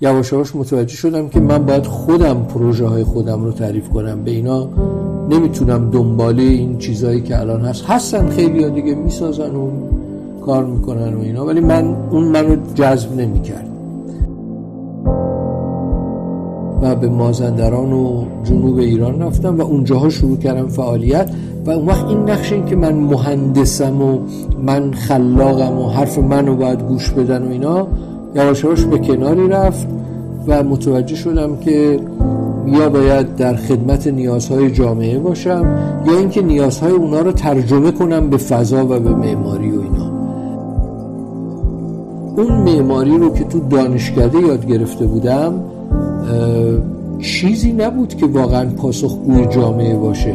یواش یواش متوجه شدم که من باید خودم پروژه های خودم رو تعریف کنم به اینا، نمیتونم دنباله این چیزایی که الان هستن خیلی دیگه میسازن و کار میکنن و اینا، ولی منو جذب نمیکرد. و به مازندران و جنوب ایران رفتم و اونجاها شروع کردم فعالیت. و اون وقت این نقش این که من مهندسم و من خلاقم و حرف منو باید گوش بدن و اینا یواش یواش به کناری رفت و متوجه شدم که یا باید در خدمت نیازهای جامعه باشم یا اینکه نیازهای اونا رو ترجمه کنم به فضا و به معماری و اینا. اون معماری رو که تو دانشکده یاد گرفته بودم چیزی نبود که واقعا پاسخگوی جامعه باشه،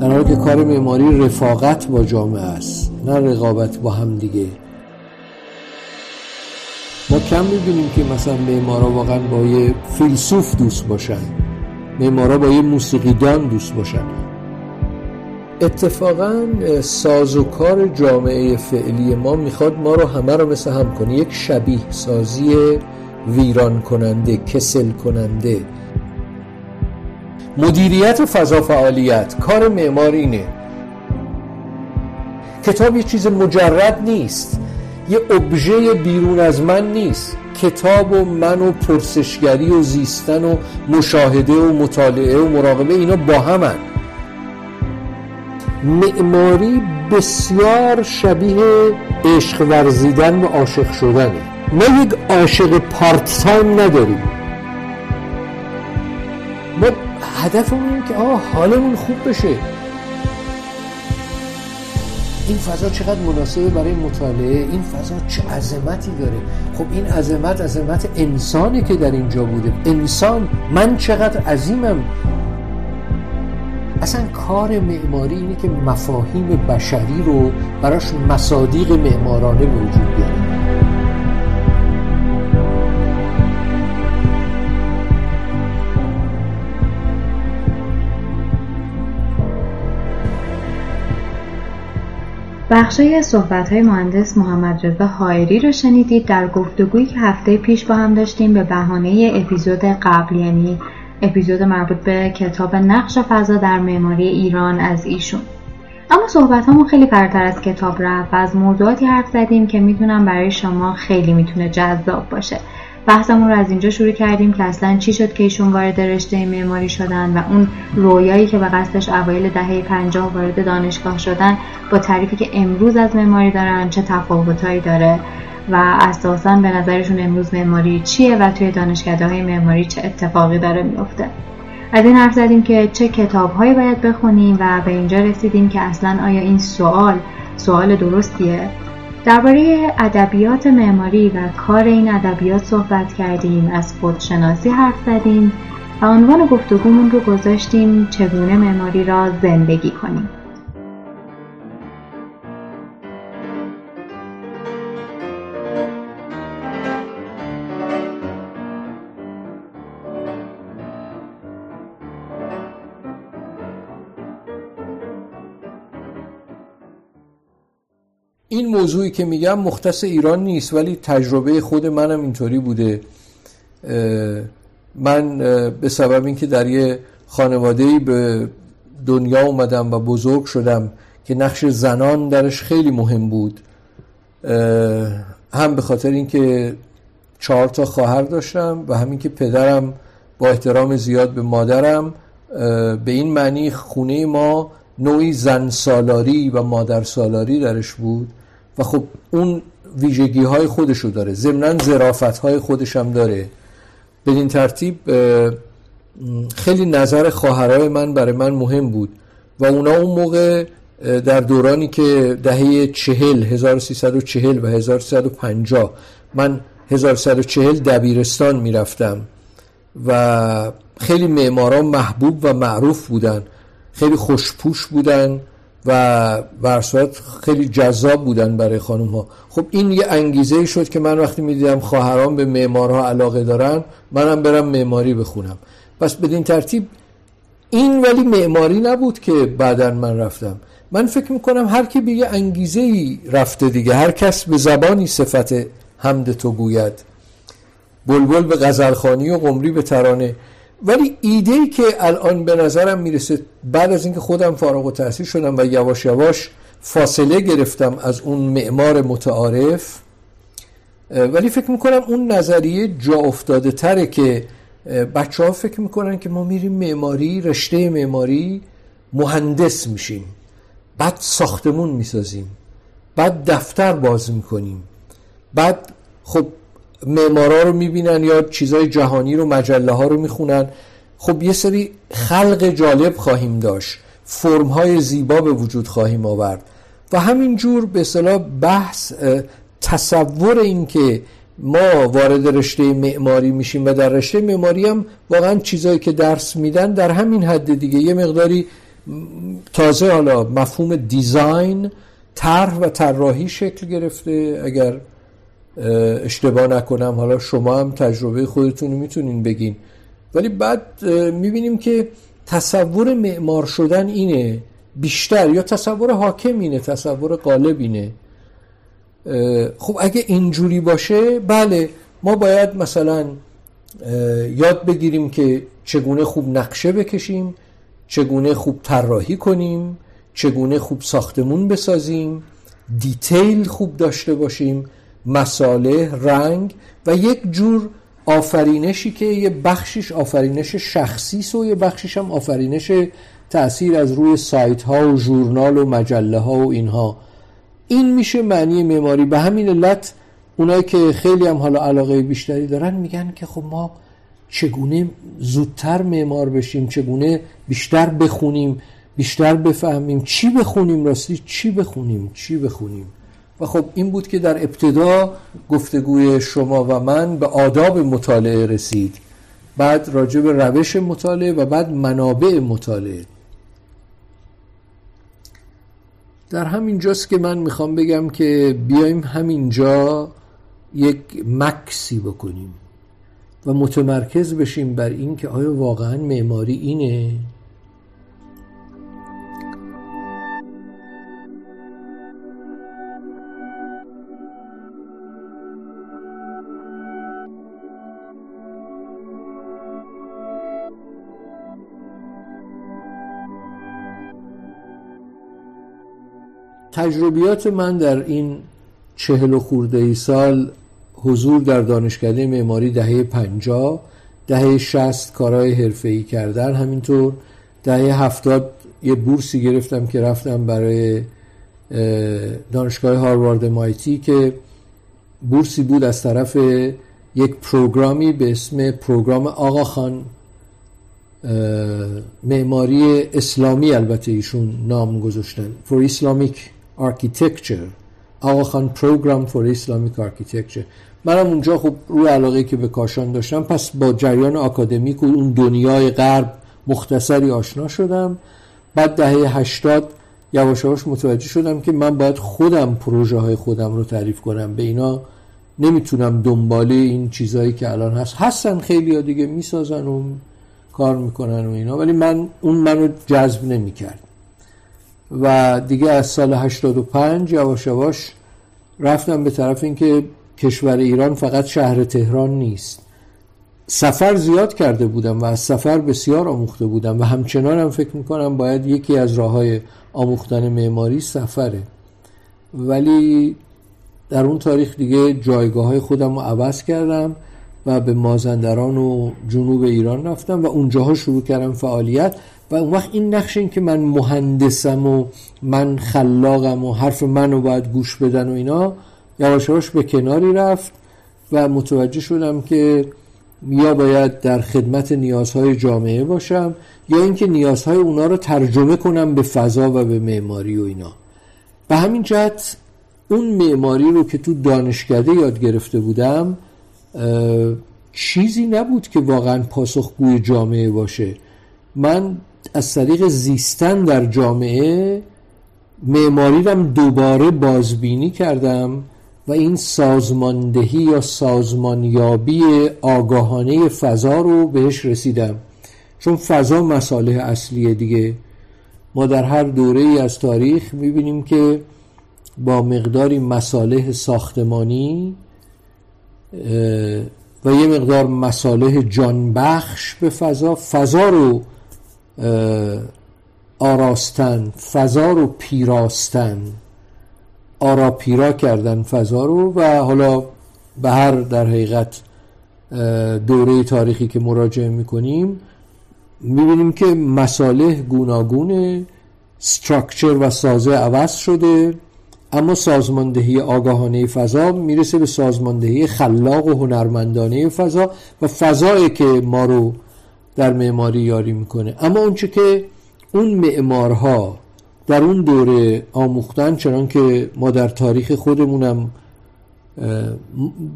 در حالی که کار معماری رفاقت با جامعه است، نه رقابت با هم دیگه. ما کم می‌بینیم که مثلا معمارا واقعا با یه فیلسوف دوست باشن، معمارا با یه موسیقیدان دوست باشن. اتفاقا سازوکار جامعه فعلی ما میخواد ما رو همه رو مثل هم کنه، یک شبیه سازی ویران کننده، کسل کننده. مدیریت فضا فعالیت کار معمار اینه. کتاب یه چیز مجرد نیست، یه ابژه بیرون از من نیست. کتاب و من و پرسشگری و زیستن و مشاهده و مطالعه و مراقبه اینا با همن. معماری بسیار شبیه عشق ورزیدن و عاشق شدنه. ما یک عاشق پارت تایم نداریم، ما هدفمون اینه که حالمون خوب بشه. این فضا چقدر مناسبه برای مطالعه، این فضا چه عظمتی داره. خب این عظمت انسانی که در اینجا بوده. انسان من چقدر عظیمم. اصلا کار معماری اینه که مفاهیم بشری رو براش مصادیق معمارانه وجود بیاره. بخشی از صحبت‌های مهندس محمدرضا هایری رو شنیدید در گفتگویی که هفته پیش با هم داشتیم به بهانه اپیزود قبل، یعنی اپیزود مربوط به کتاب نقش فضا در معماری ایران از ایشون. اما صحبت‌هامون خیلی فراتر از کتاب رفت و از موضوعاتی حرف زدیم که میتونم برای شما خیلی میتونه جذاب باشه. بحثمون رو از اینجا شروع کردیم که اصلا چی شد که ایشون وارد رشته معماری شدن و اون رویایی که به قصدش اوایل دهه 50 وارد دانشگاه شدن با تعریفی که امروز از معماری دارن چه تفاوتایی داره و اساساً به نظرشون امروز معماری چیه و توی دانشکده‌های معماری چه اتفاقی داره میفته. از این حرف زدیم که چه کتاب‌هایی باید بخونیم و به اینجا رسیدیم که اصلاً آیا این سوال درستیه؟ درباره ادبیات معماری و کار این ادبیات صحبت کردیم، از خودشناسی حرف زدیم و عنوان گفتگومون رو گذاشتیم چگونه معماری را زندگی کنیم. این موضوعی که میگم مختص ایران نیست، ولی تجربه خود منم اینطوری بوده. من به سبب اینکه در یه خانواده‌ای به دنیا اومدم و بزرگ شدم که نقش زنان درش خیلی مهم بود، هم به خاطر اینکه 4 تا خواهر داشتم و همین که پدرم با احترام زیاد به مادرم، به این معنی خونه ما نوعی زن سالاری و مادر سالاری درش بود و خب اون ویژگی های خودشو داره، ضمناً ظرافت های خودش هم داره. به این ترتیب خیلی نظر خواهرای من برای من مهم بود و اونا اون موقع در دورانی که دهه 1340 و 1350، من 1340 دبیرستان میرفتم و خیلی معمارا محبوب و معروف بودن، خیلی خوشپوش بودن و برصورت خیلی جذاب بودن برای خانوم ها. خب این یه انگیزه شد که من وقتی میدیدم خواهرام به معمارها علاقه دارن، منم برم معماری بخونم. پس بدین ترتیب این ولی معماری نبود که بعداً من رفتم. من فکر میکنم هر کی به یه انگیزه‌ای رفته دیگه، هر کس به زبانی صفت حمد تو گوید. بلبل به غزلخوانی و قمری به ترانه. ولی ایده‌ای که الان به نظرم میرسه بعد از اینکه خودم فارغ التحصیل شدم و یواش یواش فاصله گرفتم از اون معمار متعارف، ولی فکر میکنم اون نظریه جا افتاده تره که بچه ها فکر میکنن که ما میریم معماری، رشته معماری، مهندس میشیم، بعد ساختمون میسازیم، بعد دفتر باز میکنیم، بعد خب معمارا رو میبینن یا چیزای جهانی رو، مجله ها رو میخونن، خب یه سری خلق جالب خواهیم داشت، فرم های زیبا به وجود خواهیم آورد و همینجور به اصطلاح بحث تصور این که ما وارد رشته معماری میشیم و در رشته معماری هم واقعا چیزایی که درس میدن در همین حد دیگه، یه مقداری تازه حالا مفهوم دیزاین، طرح و طراحی شکل گرفته. اگر اشتباه نکنم، حالا شما هم تجربه خودتون رو میتونین بگین، ولی بعد میبینیم که تصور معمار شدن اینه بیشتر، یا تصور حاکم اینه، تصور غالب اینه. خب اگه اینجوری باشه، بله ما باید مثلا یاد بگیریم که چگونه خوب نقشه بکشیم، چگونه خوب طراحی کنیم، چگونه خوب ساختمون بسازیم، دیتیل خوب داشته باشیم، مساله، رنگ و یک جور آفرینشی که یه بخشش آفرینش شخصیه و یه بخشش هم آفرینش تأثیر از روی سایت ها و ژورنال و مجله ها و اینها. این میشه معنی معماری. به همین علت اونایی که خیلی هم حالا علاقه بیشتری دارن میگن که خب ما چگونه زودتر معمار بشیم، چگونه بیشتر بخونیم، بیشتر بفهمیم، چی بخونیم، راستی چی بخونیم. و خب این بود که در ابتدا گفتگوی شما و من به آداب مطالعه رسید، بعد راجع به روش مطالعه و بعد منابع مطالعه. در همین جاست که من میخوام بگم که بیایم همینجا یک مکسی بکنیم و متمرکز بشیم بر این که آیا واقعا معماری اینه؟ تجربیات من در این 40 و خورده‌ای سال حضور در دانشکده معماری، دهه 50، دهه 60 کارهای حرفه‌ای کردن، همینطور دهه 70 یه بورسی گرفتم که رفتم برای دانشگاه هاروارد مایتی، که بورسی بود از طرف یک پروگرامی به اسم پروگرام آقاخان، معماری اسلامی البته ایشون نام گذاشتن، For Islamic Architecture، آقاخان پروگرام فور اسلامیک آرکیتکچر. منم اونجا خب روی علاقه‌ای که به کاشان داشتم، پس با جریان آکادمیک و اون دنیای غرب مختصری آشنا شدم. بعد دهه 80 یواش یواش متوجه شدم که من باید خودم پروژه های خودم رو تعریف کنم، به اینا نمیتونم دنباله این چیزایی که الان هستن خیلی ها دیگه میسازن و کار میکنن و اینا، ولی منو جذب نمیکرد. و دیگه از سال 85 یواش یواش رفتم به طرف اینکه کشور ایران فقط شهر تهران نیست. سفر زیاد کرده بودم و از سفر بسیار آموخته بودم و همچنان هم فکر میکنم باید یکی از راه‌های آموختن معماری سفره، ولی در اون تاریخ دیگه جایگاه‌های خودم رو عوض کردم و به مازندران و جنوب ایران رفتم و اونجاها شروع کردم فعالیت. و اون وقت این نقش این که من مهندسم و من خلاقم و حرف منو باید گوش بدن و اینا یواش یواش به کناری رفت و متوجه شدم که یا باید در خدمت نیازهای جامعه باشم یا اینکه نیازهای اونا رو ترجمه کنم به فضا و به معماری و اینا. به همین جهت اون معماری رو که تو دانشکده یاد گرفته بودم چیزی نبود که واقعا پاسخگوی جامعه باشه. من از طریق زیستن در جامعه معماری رو دوباره بازبینی کردم و این سازماندهی یا سازمانیابی آگاهانه فضا رو بهش رسیدم، چون فضا مساله اصلیه دیگه. ما در هر دوره‌ای از تاریخ می‌بینیم که با مقداری مساله ساختمانی و یه مقدار مصالح جانبخش به فضا رو آراستن، فضا رو پیراستن، آرا پیرا کردن فضا رو، و حالا به هر در حقیقت دوره تاریخی که مراجعه میکنیم میبینیم که مصالح گوناگونه، سترکچر و سازه عوض شده، اما سازماندهی آگاهانه فضا میرسه به سازماندهی خلاق و هنرمندانه فضا و فضایی که ما رو در معماری یاری میکنه. اما اونچه که اون معمارها در اون دوره آموختن، چنان که ما در تاریخ خودمونم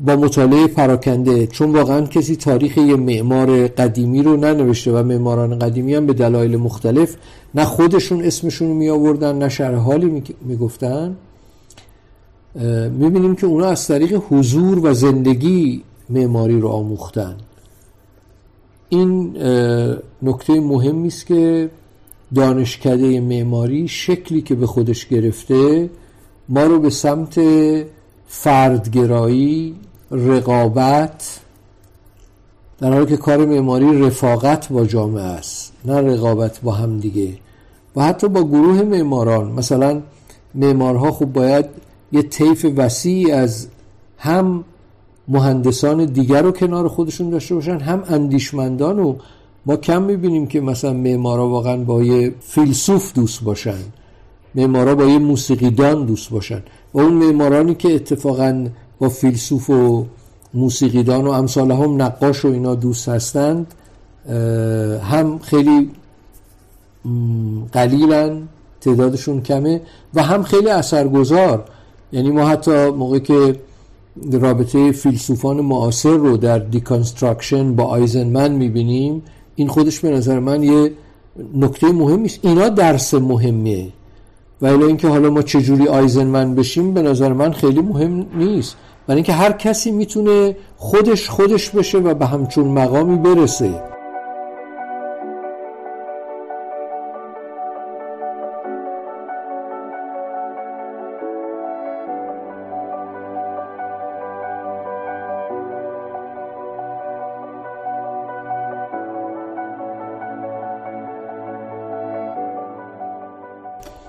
با مطالعه پراکنده، چون واقعا کسی تاریخ یه معمار قدیمی رو ننوشته و معماران قدیمی هم به دلایل مختلف نه خودشون اسمشون می آوردن نه شرح حالی می گفتن، می بینیم که اونا از طریق حضور و زندگی معماری رو آموختن. این نکته مهمی است که دانشکده معماری شکلی که به خودش گرفته ما رو به سمت فردگرایی، رقابت، در حالی که کار معماری رفاقت با جامعه است نه رقابت با هم دیگه، و حتی با گروه معماران. مثلا معمارها خب باید یه طیف وسیعی از هم مهندسان دیگر رو کنار خودشون داشته باشن، هم اندیشمندان. و ما کم میبینیم که مثلا معمارا واقعا با یه فیلسوف دوست باشن، معمارا با یه موسیقیدان دوست باشن، و اون معمارانی که اتفاقا با فیلسوف و موسیقیدان و امثال هم نقاش و اینا دوست هستند هم خیلی قلیلن، تعدادشون کمه، و هم خیلی اثرگذار. یعنی ما حتی موقع که رابطه فیلسوفان معاصر رو در دیکانستراکشن با آیزنمن میبینیم، این خودش به نظر من یه نکته مهمی است. اینا درس مهمه، ولی اینکه حالا ما چجوری آیزنمن بشیم به نظر من خیلی مهم نیست، برای اینکه هر کسی میتونه خودش بشه و به همچون مقامی برسه.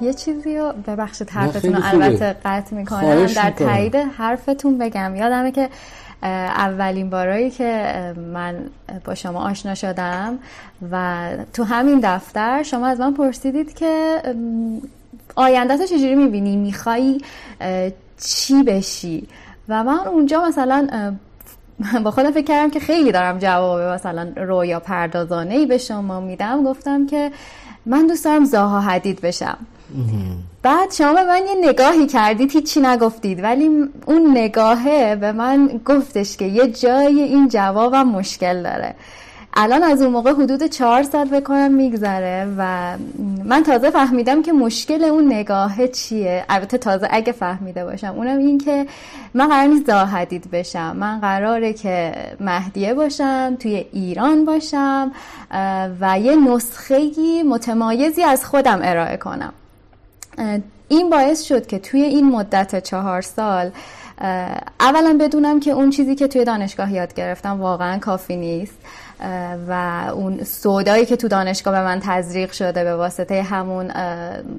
یه چیزی رو ببخشید حرفتون رو البته قطع میکنم، در تایید حرفتون بگم یادمه که اولین بارایی که من با شما آشنا شدم و تو همین دفتر شما از من پرسیدید که آینده‌تو چجوری میبینی، میخوایی چی بشی، و من اونجا مثلا با خودم فکر کردم که خیلی دارم جواب مثلا رویا پردازانه‌ای به شما میدم، گفتم که من دوست دارم زاها حدید بشم. بعد شما به من یه نگاهی کردید، هیچی نگفتید، ولی اون نگاهه به من گفتش که یه جای این جوابم مشکل داره. الان از اون موقع حدود 4 سال بکنم میگذره و من تازه فهمیدم که مشکل اون نگاهه چیه. البته تازه اگه فهمیده باشم، اونم این که من قرار نیست زاها حدید بشم، من قراره که مهدیه باشم، توی ایران باشم و یه نسخه‌ای متمایزی از خودم ارائه کنم. این باعث شد که توی این مدت 4 سال اولا بدونم که اون چیزی که توی دانشگاه یاد گرفتم واقعا کافی نیست و اون سودایی که تو دانشگاه به من تزریق شده به واسطه همون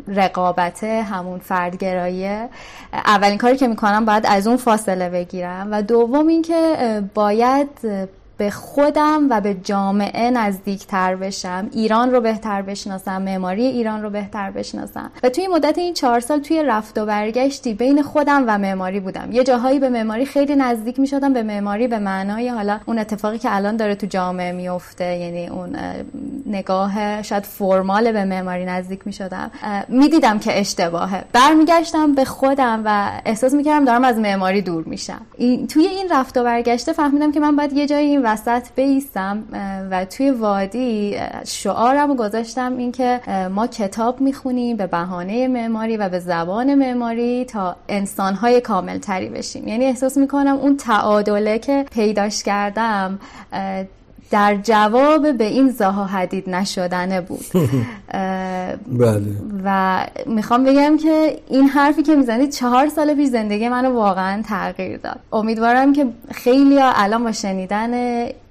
رقابته، همون فردگراییه، اولین کاری که میکنم باید از اون فاصله بگیرم. و دوم این که باید به خودم و به جامعه نزدیکتر بشم، ایران رو بهتر بشناسم، معماری ایران رو بهتر بشناسم. و توی مدت این 4 سال توی رفت و برگشتی بین خودم و معماری بودم. یه جاهایی به معماری خیلی نزدیک می شدم، به معماری به معنای حالا اون اتفاقی که الان داره تو جامعه می افته، یعنی اون نگاه شاید فرمال به معماری نزدیک می شدم، می دیدم که اشتباهه، برمیگشتم به خودم و احساس می کردم دارم از معماری دور می شم. توی این رفت و برگشته فهمیدم که من باید یه جایی این وسط بیستم و توی وادی شعارم گذاشتم این که ما کتاب میخونیم به بهانه معماری و به زبان معماری تا انسانهای کاملتری بشیم. یعنی احساس میکنم اون تعادله که پیداش کردم در جواب به این زاها حدید نشدنه بود. بله. و میخوام بگم که این حرفی که میزنید 4 سال پیش زندگی منو واقعا تغییر داد. امیدوارم که خیلیا الان با شنیدن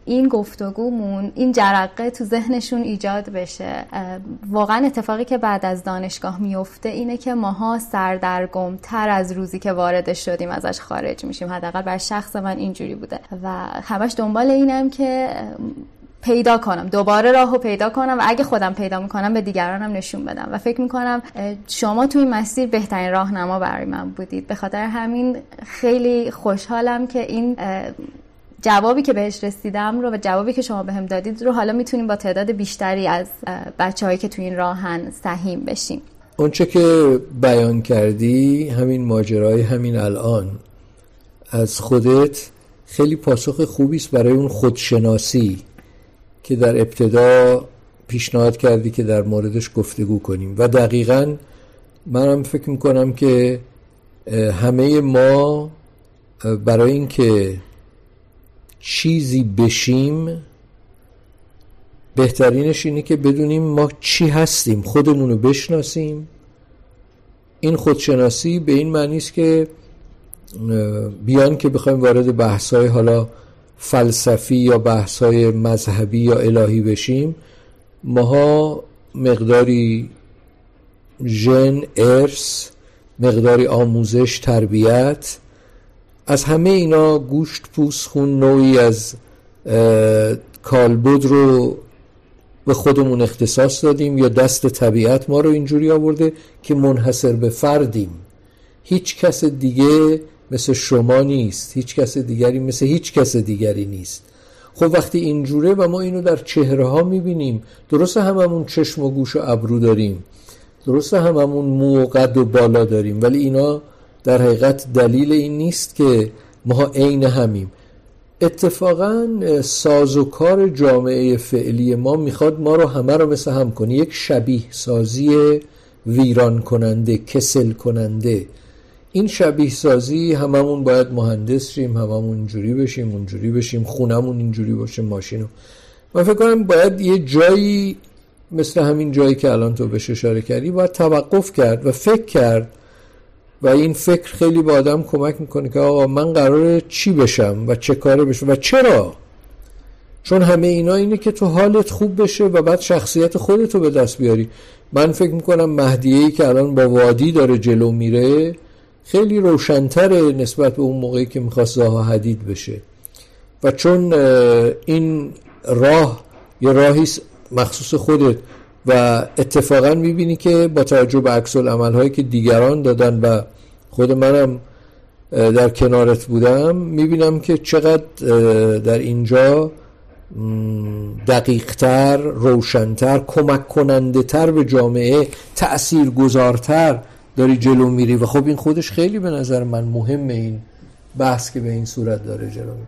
این گفتگومون این جرقه تو ذهنشون ایجاد بشه. واقعا اتفاقی که بعد از دانشگاه میفته اینه که ماها سردرگم‌تر از روزی که وارد شدیم ازش خارج میشیم. حداقل برای شخص من اینجوری بوده و همش دنبال اینم که پیدا کنم، دوباره راهو پیدا کنم و اگه خودم پیدا میکنم به دیگرانم نشون بدم و فکر میکنم شما توی مسیر بهترین راهنما برای من بودید. به خاطر همین خیلی خوشحالم که این جوابی که بهش رسیدم رو و جوابی که شما بهم دادید رو حالا میتونیم با تعداد بیشتری از بچه‌هایی که تو این راهن سهیم بشیم. اونچه که بیان کردی، همین ماجرای همین الان از خودت خیلی پاسخ خوبی است برای اون خودشناسی که در ابتدا پیشنهاد کردی که در موردش گفتگو کنیم و دقیقاً منم فکر می‌کنم که همه ما برای این که چیزی بشیم بهترینش اینه که بدونیم ما چی هستیم، خودمونو بشناسیم. این خودشناسی به این معنی است که بیان که بخوایم وارد بحث‌های حالا فلسفی یا بحث‌های مذهبی یا الهی بشیم، ماها مقداری ژن، ارث، مقداری آموزش، تربیت، از همه اینا گوشت، پوست، خون، نوعی از کالبد رو به خودمون اختصاص دادیم یا دست طبیعت ما رو اینجوری آورده که منحصر به فردیم. هیچ کس دیگه مثل شما نیست، هیچ کس دیگری مثل هیچ کس دیگری نیست. خب وقتی اینجوره و ما اینو در چهره ها میبینیم، درسته هممون چشم و گوش و ابرو داریم، درسته هممون مو و قد و بالا داریم، ولی اینا در حقیقت دلیل این نیست که ما عین همیم. اتفاقاً سازوکار جامعه فعلی ما میخواد ما رو همه رو مثل هم کنه. یک شبیه سازی ویران کننده، کسل کننده. این شبیه سازی هممون باید مهندس شیم، هممون اینجوری بشیم، اونجوری بشیم، خونمون اینجوری باشه، ماشینو. من فکر کنم باید یه جایی مثل همین جایی که الان تو بهش اشاره کردی باید توقف کرد و فکر کرد و این فکر خیلی با آدم کمک میکنه که آقا من قراره چی بشم و چه کاره بشم و چرا. چون همه اینا اینه که تو حالت خوب بشه و بعد شخصیت خودتو به دست بیاری. من فکر میکنم مهدیه‌ای که الان با وادی داره جلو میره خیلی روشن‌تره نسبت به اون موقعی که میخواست زاها حدید بشه و چون این راه یه راهیست مخصوص خودت و اتفاقا میبینی که با توجه به عکس‌العمل‌هایی که دیگران دادن و خود منم در کنارت بودم میبینم که چقدر در اینجا دقیقتر، روشنتر، کمک کننده تر به جامعه، تأثیر گذارتر داری جلو میری و خب این خودش خیلی به نظر من مهمه، این بحث که به این صورت داره جلو میری.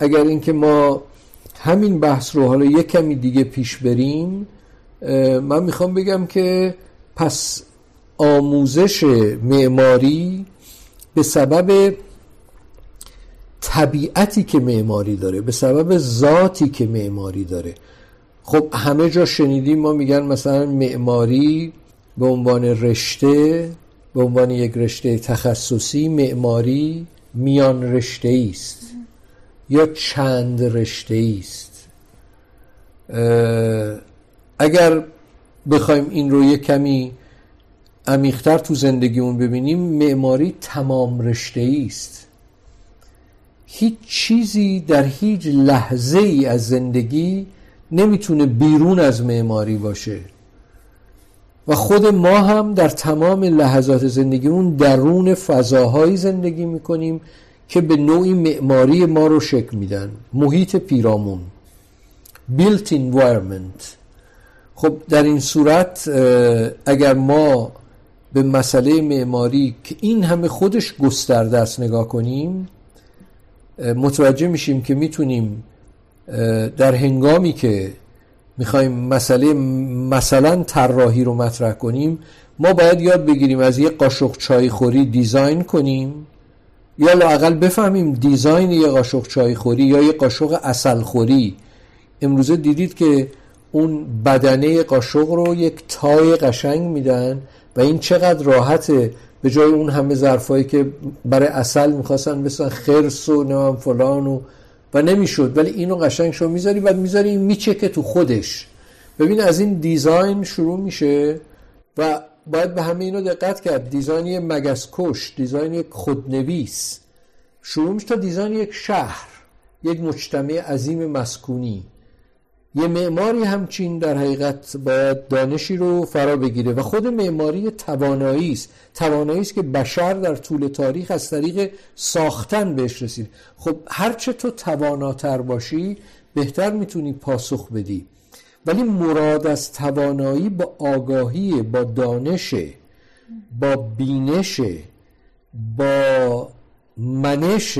اگر اینکه ما همین بحث رو حالا یک کمی دیگه پیش بریم، من میخوام بگم که پس آموزش معماری به سبب طبیعتی که معماری داره، به سبب ذاتی که معماری داره، خب همه جا شنیدیم ما میگن مثلا معماری به عنوان رشته، به عنوان یک رشته تخصصی، معماری میان رشته‌ای است یا چند رشته‌ای است. اگر بخوایم این رو یک کمی عمیق‌تر تو زندگیمون ببینیم، معماری تمام رشته‌ای است. هیچ چیزی در هیچ لحظه‌ای از زندگی نمیتونه بیرون از معماری باشه و خود ما هم در تمام لحظات زندگیمون درون فضاهایی زندگی میکنیم که به نوعی معماری ما رو شکل میدن. محیط پیرامون، built environment. خب در این صورت اگر ما به مسئله معماری که این همه خودش گسترده است نگاه کنیم، متوجه میشیم که میتونیم در هنگامی که میخوایم مسئله مثلا طراحی رو مطرح کنیم، ما باید یاد بگیریم از یه قاشق چای خوری دیزاین کنیم، یا لااقل بفهمیم دیزاین یه قاشق چای خوری یا یه قاشق عسل خوری. امروزه دیدید که اون بدنه قاشق رو یک تای قشنگ میدن و این چقدر راحته، به جای اون همه ظرفایی که برای عسل میخواستن مثلا خرس و نمام فلان و نمیشد، ولی اینو قشنگ شو میذاری بعد میذاری میچکه تو خودش. ببین از این دیزاین شروع میشه و باید به همه اینو دقت کرد. دیزاین یک مگس کش، دیزاین یک خودنویس، شروع میشه تا دیزاین یک شهر، یک مجتمع عظیم مسکونی. یه معماری همچین در حقیقت باید دانشی رو فرا بگیره و خود معماری توانایی است، توانایی است که بشر در طول تاریخ از طریق ساختن بهش رسید. خب هرچه تو تواناتر باشی بهتر میتونی پاسخ بدی، ولی مراد از توانایی با آگاهی، با دانش، با بینش، با منش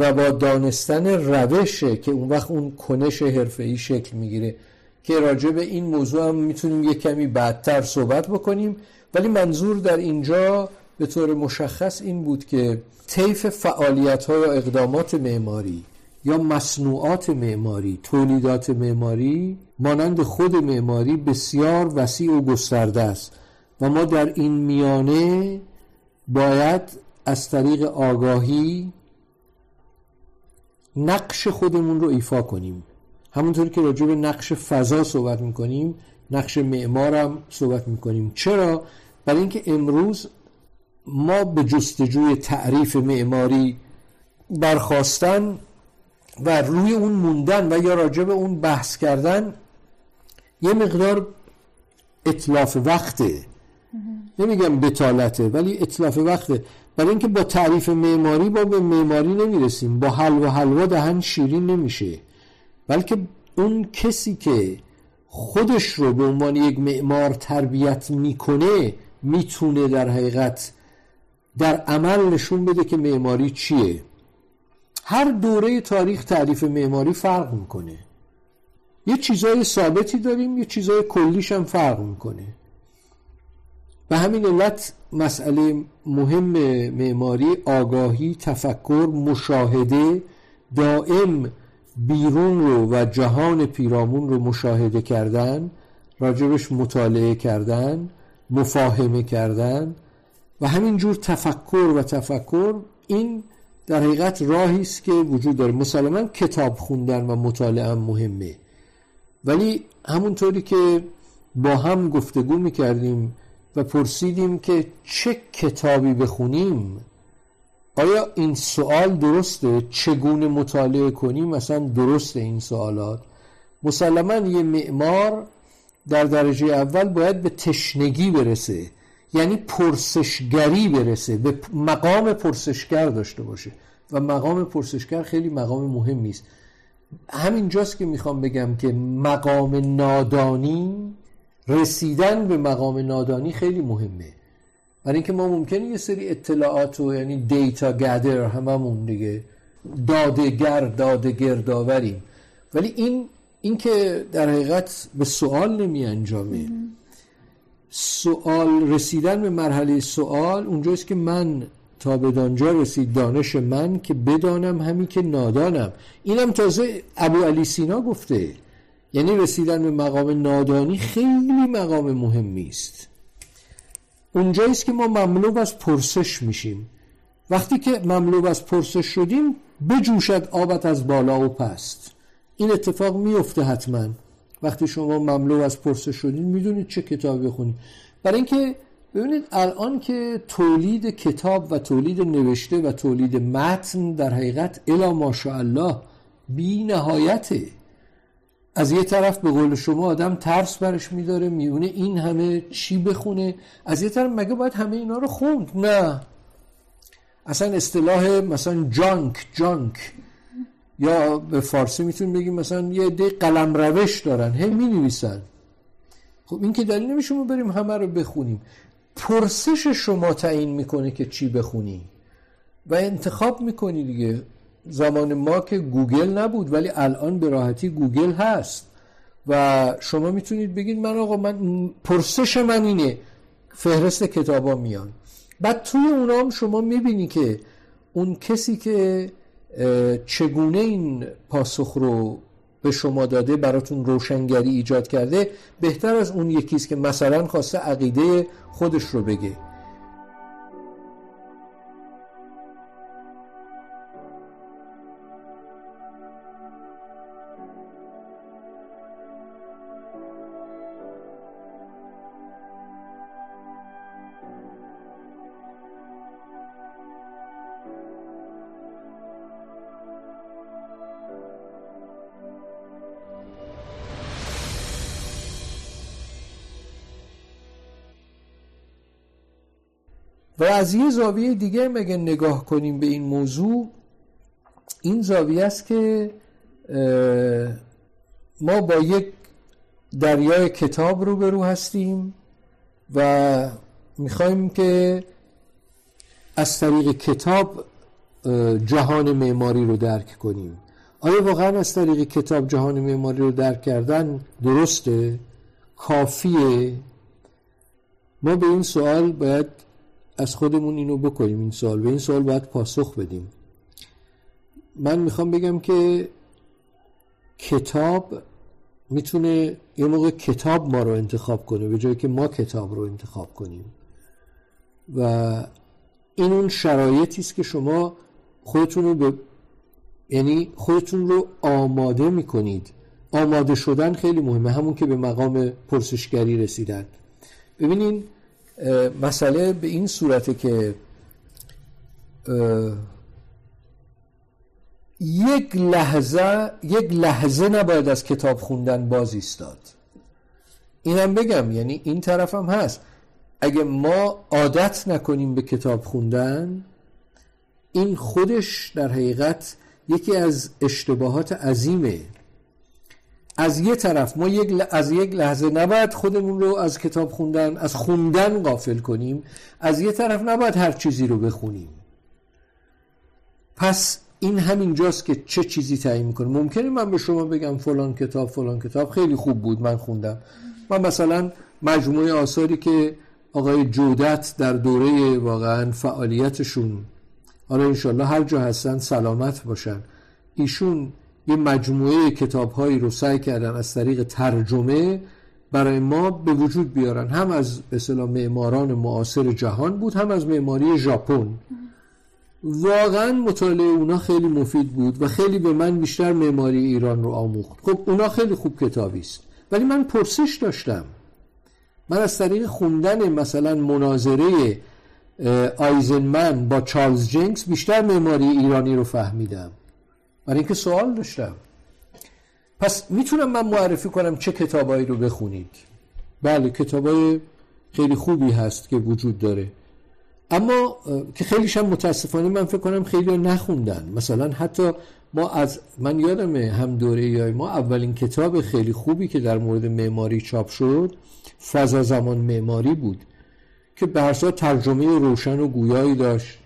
و با دانستن روشه که اون وقت اون کنش حرفه‌ای شکل میگیره که راجع به این موضوع هم میتونیم یه کمی بعدتر صحبت بکنیم. ولی منظور در اینجا به طور مشخص این بود که طیف فعالیت‌ها یا اقدامات معماری یا مصنوعات معماری، تولیدات معماری مانند خود معماری بسیار وسیع و گسترده است و ما در این میانه باید از طریق آگاهی نقش خودمون رو ایفا کنیم. همونطور که راجع به نقش فضا صحبت میکنیم، نقش معمارم صحبت میکنیم. چرا؟ برای اینکه امروز ما به جستجوی تعریف معماری برخاستن و روی اون موندن و یا راجع به اون بحث کردن یه مقدار اتلاف وقته. نمیگم بتالته، ولی اتلاف وقته. برای اینکه با تعریف معماری ما به معماری نمیرسیم، با حلوا دهن شیرین نمیشه، بلکه اون کسی که خودش رو به عنوان یک معمار تربیت میکنه میتونه در حقیقت در عمل نشون بده که معماری چیه. هر دوره تاریخ تعریف معماری فرق میکنه، یه چیزای ثابتی داریم، یه چیزای کلیش هم فرق میکنه. به همین علت مسئله مهم معماری آگاهی، تفکر، مشاهده، دائم بیرون رو و جهان پیرامون رو مشاهده کردن، راجبش مطالعه کردن، مفاهمه کردن و همینجور تفکر، این در حقیقت راهی است که وجود داره. مسلماً کتاب خوندن و مطالعه هم مهمه، ولی همونطوری که با هم گفتگو میکردیم و پرسیدیم که چه کتابی بخونیم، آیا این سوال درسته؟ چگونه مطالعه کنیم مثلا درسته؟ این سوالات مسلماً یه معمار در درجه اول باید به تشنگی برسه، یعنی پرسشگری برسه، به مقام پرسشگر داشته باشه و مقام پرسشگر خیلی مقام مهمی است. همینجاست که میخوام بگم که مقام نادانی، رسیدن به مقام نادانی خیلی مهمه، برای اینکه ما ممکنه یه سری اطلاعات و یعنی دیتا گدر، هممون دیگه داده گردآوریم، ولی این که در حقیقت به سوال نمی انجامه. سوال، رسیدن به مرحله سوال اونجاست که من تا به دانجا رسید دانش من که بدانم همی که نادانم. اینم تازه ابو علی سینا گفته، یعنی رسیدن به مقام نادانی خیلی مقام مهمی است. اونجایی است که ما مملو از پرسش میشیم. وقتی که مملو از پرسش شدیم، بجوشد آبت از بالا و پست. این اتفاق میفته حتما. وقتی شما مملو از پرسش شدید میدونید چه کتابی بخونید. برای اینکه ببینید الان که تولید کتاب و تولید نوشته و تولید متن در حقیقت الا ماشاءالله بی نهایته. از یه طرف به قول شما آدم ترس برش میداره، میونه این همه چی بخونه، از یه طرف مگه باید همه اینا رو خوند؟ نه، اصلا اصطلاح مثلا جانک یا به فارسی میتونیم بگیم مثلا یه عده قلم روش دارن هی مینویسن. خب این که دلیل نمیشه ما بریم همه رو بخونیم. پرسش شما تعیین میکنه که چی بخونی و انتخاب میکنی دیگه. زمان ما که گوگل نبود ولی الان به راحتی گوگل هست و شما میتونید بگید من آقا من پرسش من اینه، فهرست کتابا میان. بعد توی اونا هم شما میبینی که اون کسی که چگونه این پاسخ رو به شما داده براتون روشنگری ایجاد کرده بهتر از اون یکیست که مثلا خواسته عقیده خودش رو بگه. و از یه زاویه دیگه مگه نگاه کنیم به این موضوع، این زاویه است که ما با یک دریای کتاب روبرو هستیم و میخوایم که از طریق کتاب جهان معماری رو درک کنیم. آیا واقعا از طریق کتاب جهان معماری رو درک کردن درسته؟ کافیه؟ ما به این سوال باید از خودمون اینو بکنیم، این سوال به این سوال باید پاسخ بدیم. من میخوام بگم که کتاب میتونه یه موقع کتاب ما رو انتخاب کنه به جایی که ما کتاب رو انتخاب کنیم و این اون شرایطی است که شما خودتون رو آماده میکنید. آماده شدن خیلی مهمه، همون که به مقام پرسشگری رسیدن. ببینین مسئله به این صورته که یک لحظه نباید از کتاب خوندن باز ایستاد. اینم بگم، یعنی این طرف هم هست، اگه ما عادت نکنیم به کتاب خوندن، این خودش در حقیقت یکی از اشتباهات عظیمه. از یه طرف ما از یک لحظه نباید خودمون رو از کتاب خوندن، از خوندن غافل کنیم، از یه طرف نباید هر چیزی رو بخونیم. پس این همینجاست که چه چیزی تعیین می‌کنه. ممکنه من به شما بگم فلان کتاب خیلی خوب بود، من خوندم. من مثلا مجموعه آثاری که آقای جودت در دوره واقعا فعالیتشون، حالا انشالله هر جا هستن سلامت باشن، ایشون یه مجموعه کتاب‌هایی رو سعی کردن از طریق ترجمه برای ما به وجود بیارن، هم از به اصطلاح معماران معاصر جهان بود، هم از معماری ژاپن. واقعا مطالعه اونا خیلی مفید بود و خیلی به من بیشتر معماری ایران رو آموخت. خب اونا خیلی خوب کتابی است، ولی من پرسش داشتم. من از طریق خوندن مثلا مناظره آیزنمن با چارلز جینکس بیشتر معماری ایرانی رو فهمیدم، برای اینکه سوال داشتم. پس میتونم من معرفی کنم چه کتابایی رو بخونید. بله، کتابای خیلی خوبی هست که وجود داره، اما که خیلیش هم متاسفانه من فکر کنم خیلی نخوندن. مثلا حتی من یادمه هم دوره ای ما اولین کتاب خیلی خوبی که در مورد معماری چاپ شد فضا زمان معماری بود که به هر صورت ترجمه روشن و گویایی داشت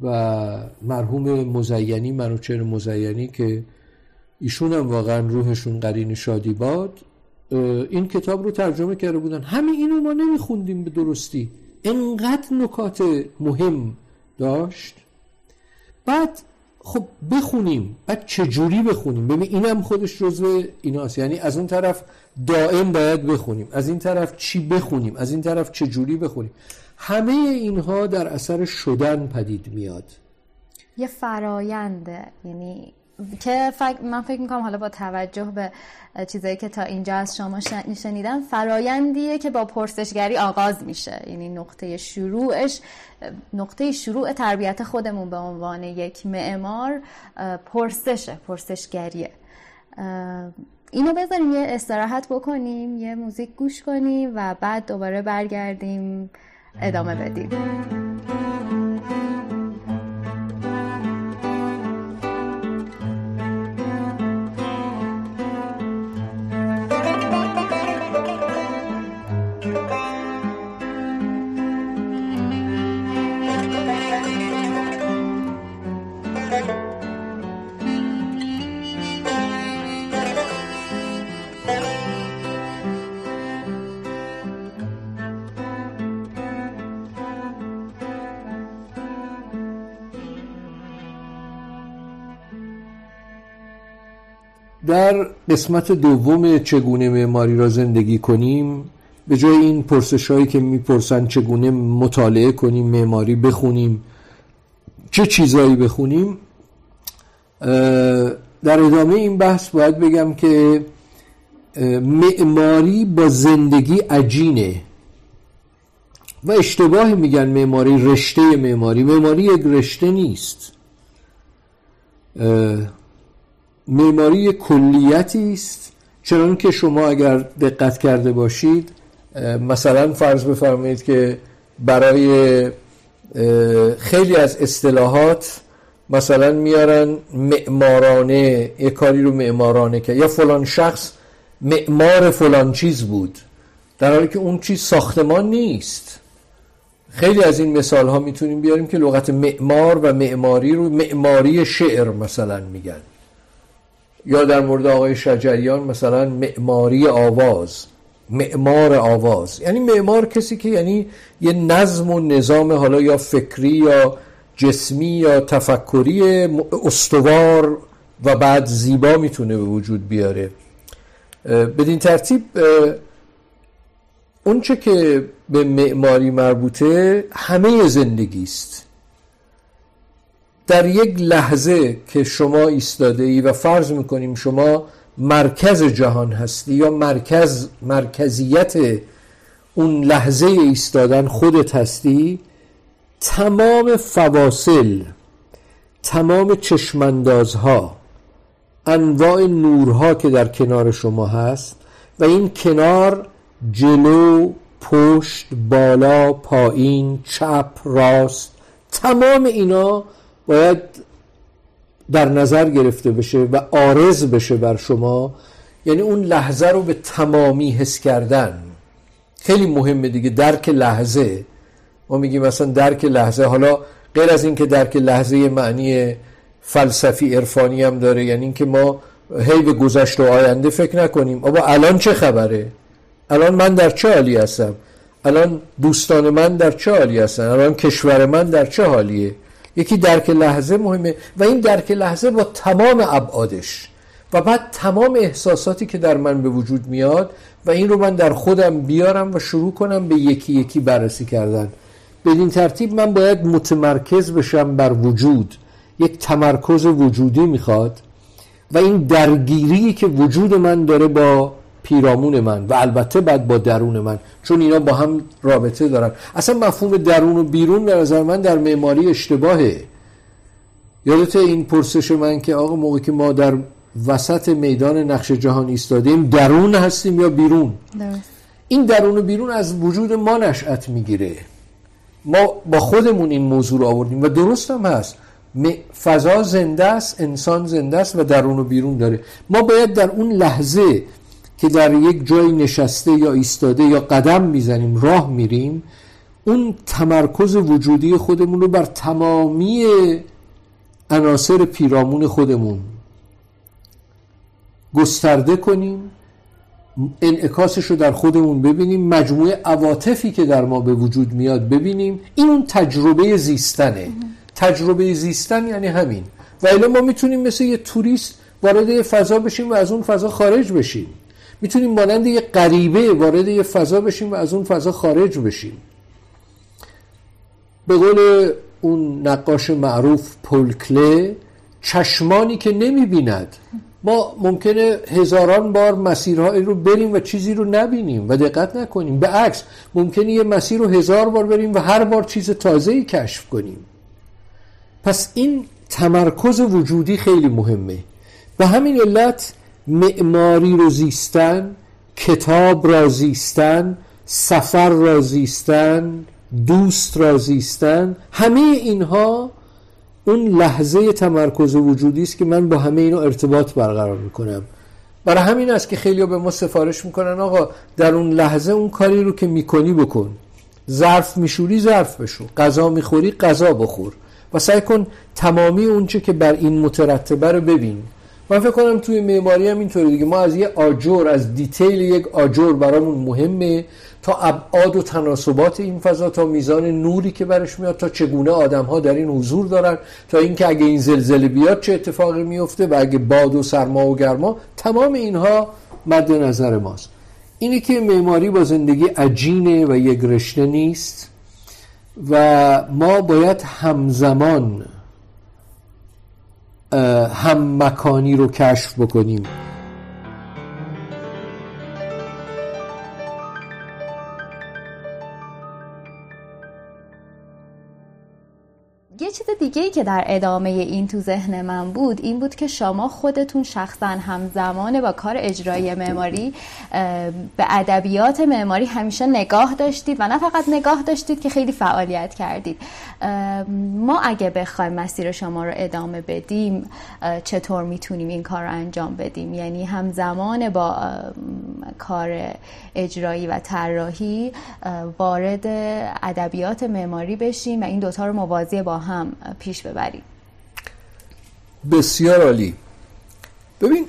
و مرحوم مزینی، منوچهر مزینی، که ایشون هم واقعا روحشون قرین شادی باد، این کتاب رو ترجمه کرده بودن. همه اینو ما نمیخوندیم به درستی، انقدر نکات مهم داشت. بعد خب بخونیم، بعد چجوری بخونیم؟ ببین اینم خودش جزو ایناست، یعنی از اون طرف دائم باید بخونیم، از این طرف چی بخونیم، از این طرف چجوری بخونیم. همه اینها در اثر شدن پدید میاد، یه فراینده. یعنی که من فکر میکنم حالا با توجه به چیزایی که تا اینجا از شما شنیدم، فرایندیه که با پرسشگری آغاز میشه. یعنی نقطه شروع تربیت خودمون به عنوان یک معمار پرسشگریه. اینو بذاریم یه استراحت بکنیم، یه موزیک گوش کنیم و بعد دوباره برگردیم ادامه بدید. در قسمت دوم چگونه معماری را زندگی کنیم، به جای این پرسش‌هایی که می‌پرسن چگونه مطالعه کنیم، معماری بخونیم، چه چیزایی بخونیم، در ادامه این بحث باید بگم که معماری با زندگی عجینه و اشتباهی میگن معماری رشته، معماری یک رشته نیست. معماری یک کلیتی است، چنان که شما اگر دقت کرده باشید، مثلا فرض بفرمایید که برای خیلی از اصطلاحات مثلا میارن معمارانه، یک کاری رو معمارانه که یا فلان شخص معمار فلان چیز بود، در حالی که اون چیز ساختمان نیست. خیلی از این مثال ها میتونیم بیاریم که لغت معمار و معماری رو معماری شعر مثلا میگن، یا در مورد آقای شجریان مثلا معماری آواز، معمار آواز. یعنی معمار کسی که یعنی یه نظم و نظام، حالا یا فکری یا جسمی یا تفکری استوار و بعد زیبا میتونه به وجود بیاره. بدین ترتیب اون چه که به معماری مربوطه همه زندگی است. در یک لحظه که شما ایستاده ای و فرض میکنیم شما مرکز جهان هستی یا مرکزیت اون لحظه ایستادن خودت هستی، تمام فواصل، تمام چشماندازها، انواع نورها که در کنار شما هست و این کنار، جلو، پشت، بالا، پایین، چپ، راست، تمام اینا باید در نظر گرفته بشه و عارض بشه بر شما. یعنی اون لحظه رو به تمامی حس کردن خیلی مهمه دیگه. درک لحظه، ما میگیم مثلا درک لحظه، حالا غیر از این که درک لحظه معنی فلسفی عرفانی هم داره، یعنی این که ما هی به گذشته و آینده فکر نکنیم. آبا الان چه خبره؟ الان من در چه حالی هستم؟ الان دوستان من در چه حالی هستن؟ الان کشور من در چه حالیه؟ یکی درک لحظه مهمه و این درک لحظه با تمام ابعادش و بعد تمام احساساتی که در من به وجود میاد و این رو من در خودم بیارم و شروع کنم به یکی یکی بررسی کردن. بدین ترتیب من باید متمرکز بشم بر وجود، یک تمرکز وجودی میخواد و این درگیری که وجود من داره با پیرامون من و البته بعد با درون من، چون اینا با هم رابطه دارن. اصلا مفهوم درون و بیرون به نظر من در معماری اشتباهه. یادته این پرسش من که آقا موقعی که ما در وسط میدان نقش جهان ایستادیم درون هستیم یا بیرون؟ این درون و بیرون از وجود ما نشأت میگیره. ما با خودمون این موضوع رو آوردیم و درست هم هست. فضا زنده است، انسان زنده است و درون و بیرون داره. ما باید در اون لحظه که در یک جای نشسته یا ایستاده یا قدم میزنیم، راه میریم، اون تمرکز وجودی خودمون رو بر تمامی عناصر پیرامون خودمون گسترده کنیم، انعکاسش رو در خودمون ببینیم، مجموعه عواطفی که در ما به وجود میاد ببینیم. این اون تجربه زیستنه. تجربه زیستن یعنی همین. و الا ما میتونیم مثل یه توریست وارد یه فضا بشیم و از اون فضا خارج بشیم، میتونیم مانند یه غریبه وارد یه فضا بشیم و از اون فضا خارج بشیم. به قول اون نقاش معروف پولکله، چشمانی که نمیبیند. ما ممکنه هزاران بار مسیرهایی رو بریم و چیزی رو نبینیم و دقت نکنیم، به عکس ممکنه یه مسیر رو 1000 بار بریم و هر بار چیز تازه‌ای کشف کنیم. پس این تمرکز وجودی خیلی مهمه. به همین علت معماری رو زیستن، کتاب را زیستن، سفر را زیستن، دوست را زیستن، همه اینها اون لحظه تمرکز وجودی است که من با همه اینا ارتباط برقرار میکنم. برای همین است که خیلیا به ما سفارش میکنن آقا در اون لحظه اون کاری رو که میکنی بکن. ظرف میشوری ظرف بشو، غذا میخوری غذا بخور و سعی کن تمامی اون چه که بر این مترتبه رو ببین. من فکر کنم توی معماری هم اینطوری دیگه. ما از یه آجر، از دیتیل یک آجر برامون مهمه تا ابعاد و تناسبات این فضا، تا میزان نوری که برش میاد، تا چگونه آدم‌ها در این حضور دارن، تا اینکه اگه این زلزله بیاد چه اتفاقی میفته و اگه باد و سرما و گرما، تمام اینها مد نظر ماست. اینه که معماری با زندگی عجینه و یک رشته نیست و ما باید همزمان هم مکانی رو کشف بکنیم. یه چیز دیگه‌ای که در ادامه این تو ذهن من بود این بود که شما خودتون شخصا همزمان با کار اجرایی معماری به ادبیات معماری همیشه نگاه داشتید و نه فقط نگاه داشتید که خیلی فعالیت کردید. ما اگه بخوایم مسیر شما رو ادامه بدیم چطور میتونیم این کار رو انجام بدیم؟ یعنی همزمان با کار اجرایی و طراحی وارد ادبیات معماری بشیم و این دوتا رو موازی با هم پیش ببریم. بسیار عالی. ببین،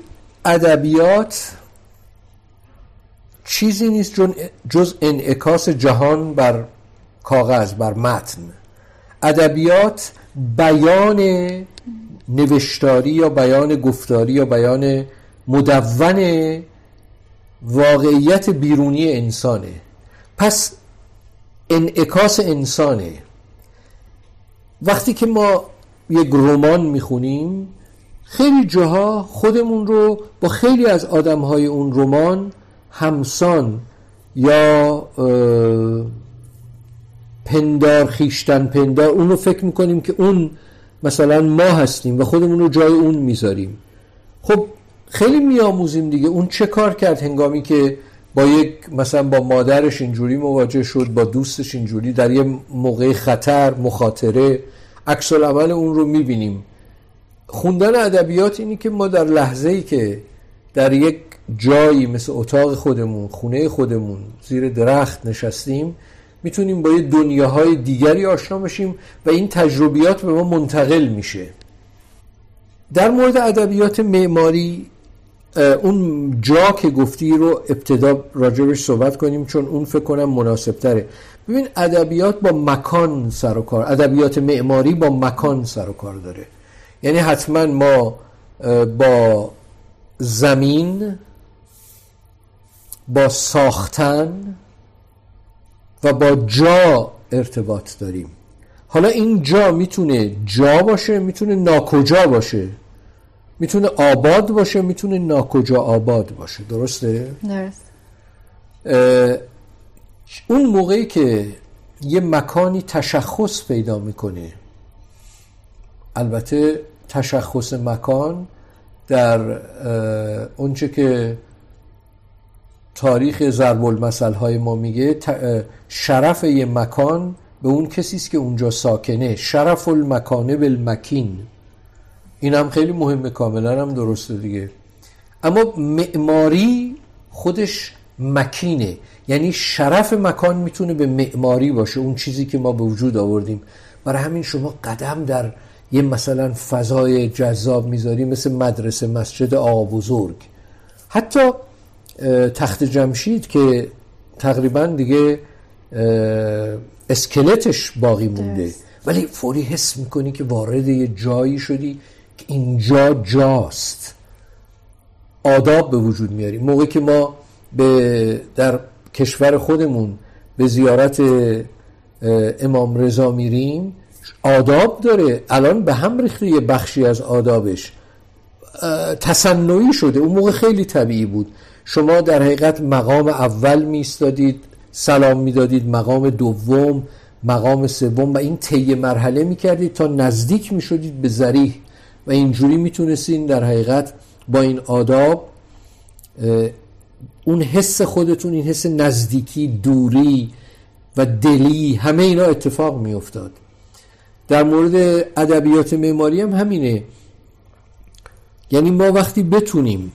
ادبیات چیزی نیست جز انعکاس جهان بر کاغذ، بر متن. ادبیات بیان نوشتاری یا بیان گفتاری یا بیان مدون واقعیت بیرونی انسانه، پس انعکاس انسانه. وقتی که ما یک رمان میخونیم خیلی جاها خودمون رو با خیلی از آدمهای اون رمان همسان یا پندار، خیشتن پندار، اون رو فکر میکنیم که اون مثلا ما هستیم و خودمون رو جای اون میذاریم. خب خیلی میاموزیم دیگه، اون چه کار کرد هنگامی که با یک مثلا با مادرش اینجوری مواجه شد، با دوستش اینجوری، در یه موقع خطر، مخاطره، عکس العمل اون رو میبینیم. خوندن ادبیات اینی که ما در لحظه‌ای که در یک جایی مثل اتاق خودمون، خونه خودمون، زیر درخت نشستیم، میتونیم با یه دنیاهای دیگری آشنا بشیم و این تجربیات به ما منتقل میشه. در مورد ادبیات معماری اون جا که گفتی رو ابتدا راجبش صحبت کنیم چون اون فکر کنم مناسب تره. ببین، ادبیات با مکان سر و کار، ادبیات معماری با مکان سر و کار داره. یعنی حتما ما با زمین، با ساختن و با جا ارتباط داریم. حالا این جا میتونه جا باشه، میتونه ناکجا باشه، میتونه آباد باشه، میتونه ناکجا آباد باشه. درسته؟ درست. اون موقعی که یه مکانی تشخص پیدا میکنه، البته تشخص مکان در اونچه که تاریخ ضرب المثل های ما میگه، شرف یه مکان به اون کسیست که اونجا ساکنه، شرف المکانه بالمکین. این هم خیلی مهمه، کاملا هم درسته دیگه. اما معماری خودش مکینه، یعنی شرف مکان میتونه به معماری باشه، اون چیزی که ما به وجود آوردیم. برای همین شما قدم در یه مثلا فضای جذاب میذاری مثل مدرسه، مسجد آقا بزرگ، حتی تخت جمشید که تقریبا دیگه اسکلتش باقی مونده، ولی فوری حس میکنی که وارد یه جایی شدی که اینجا جاست. آداب به وجود میاری. موقعی که ما در کشور خودمون به زیارت امام رضا میریم، آداب داره، الان به هم ریخته یه بخشی از آدابش، تصنعی شده. اون موقع خیلی طبیعی بود، شما در حقیقت مقام اول میستادید، سلام میدادید، مقام دوم، مقام سوم، و این طی مرحله میکردید تا نزدیک میشدید به ضریح و اینجوری میتونستین در حقیقت با این آداب اون حس خودتون، این حس نزدیکی، دوری و دلی، همه اینا اتفاق میافتاد. در مورد ادبیات معماری هم همینه، یعنی ما وقتی بتونیم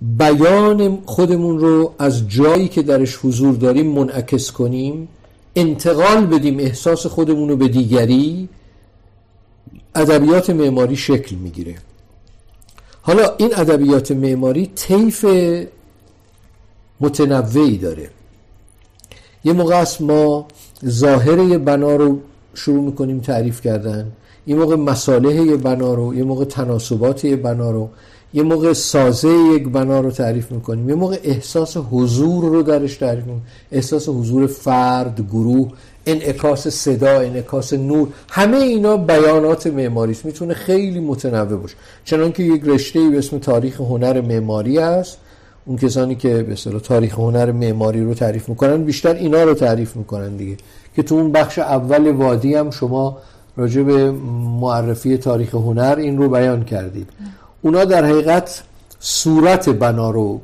بیان خودمون رو از جایی که درش حضور داریم منعکس کنیم، انتقال بدیم احساس خودمون رو به دیگری، ادبیات معماری شکل میگیره. حالا این ادبیات معماری طیف متنوعی داره. یه موقع است ما ظاهر یه بنا رو شروع میکنیم تعریف کردن، یه موقع مصالح یه بنا رو، یه موقع تناسبات یه بنا رو، یه موقع سازه یک بنا رو تعریف میکنیم، یه موقع احساس حضور رو درش تعریف میکنیم، احساس حضور فرد، گروه، انعکاس صدا، انعکاس نور. همه اینا بیانات معماری است، میتونه خیلی متنوع باشه. چنانکه یک رشته‌ای به اسم تاریخ هنر معماری است. اون کسانی که به اصطلاح تاریخ هنر معماری رو تعریف میکنن بیشتر اینا رو تعریف میکنن دیگه، که تو اون بخش اول وادی هم شما راجع به معرفی تاریخ هنر این رو بیان کردید. اونا در حقیقت صورت بنا رو،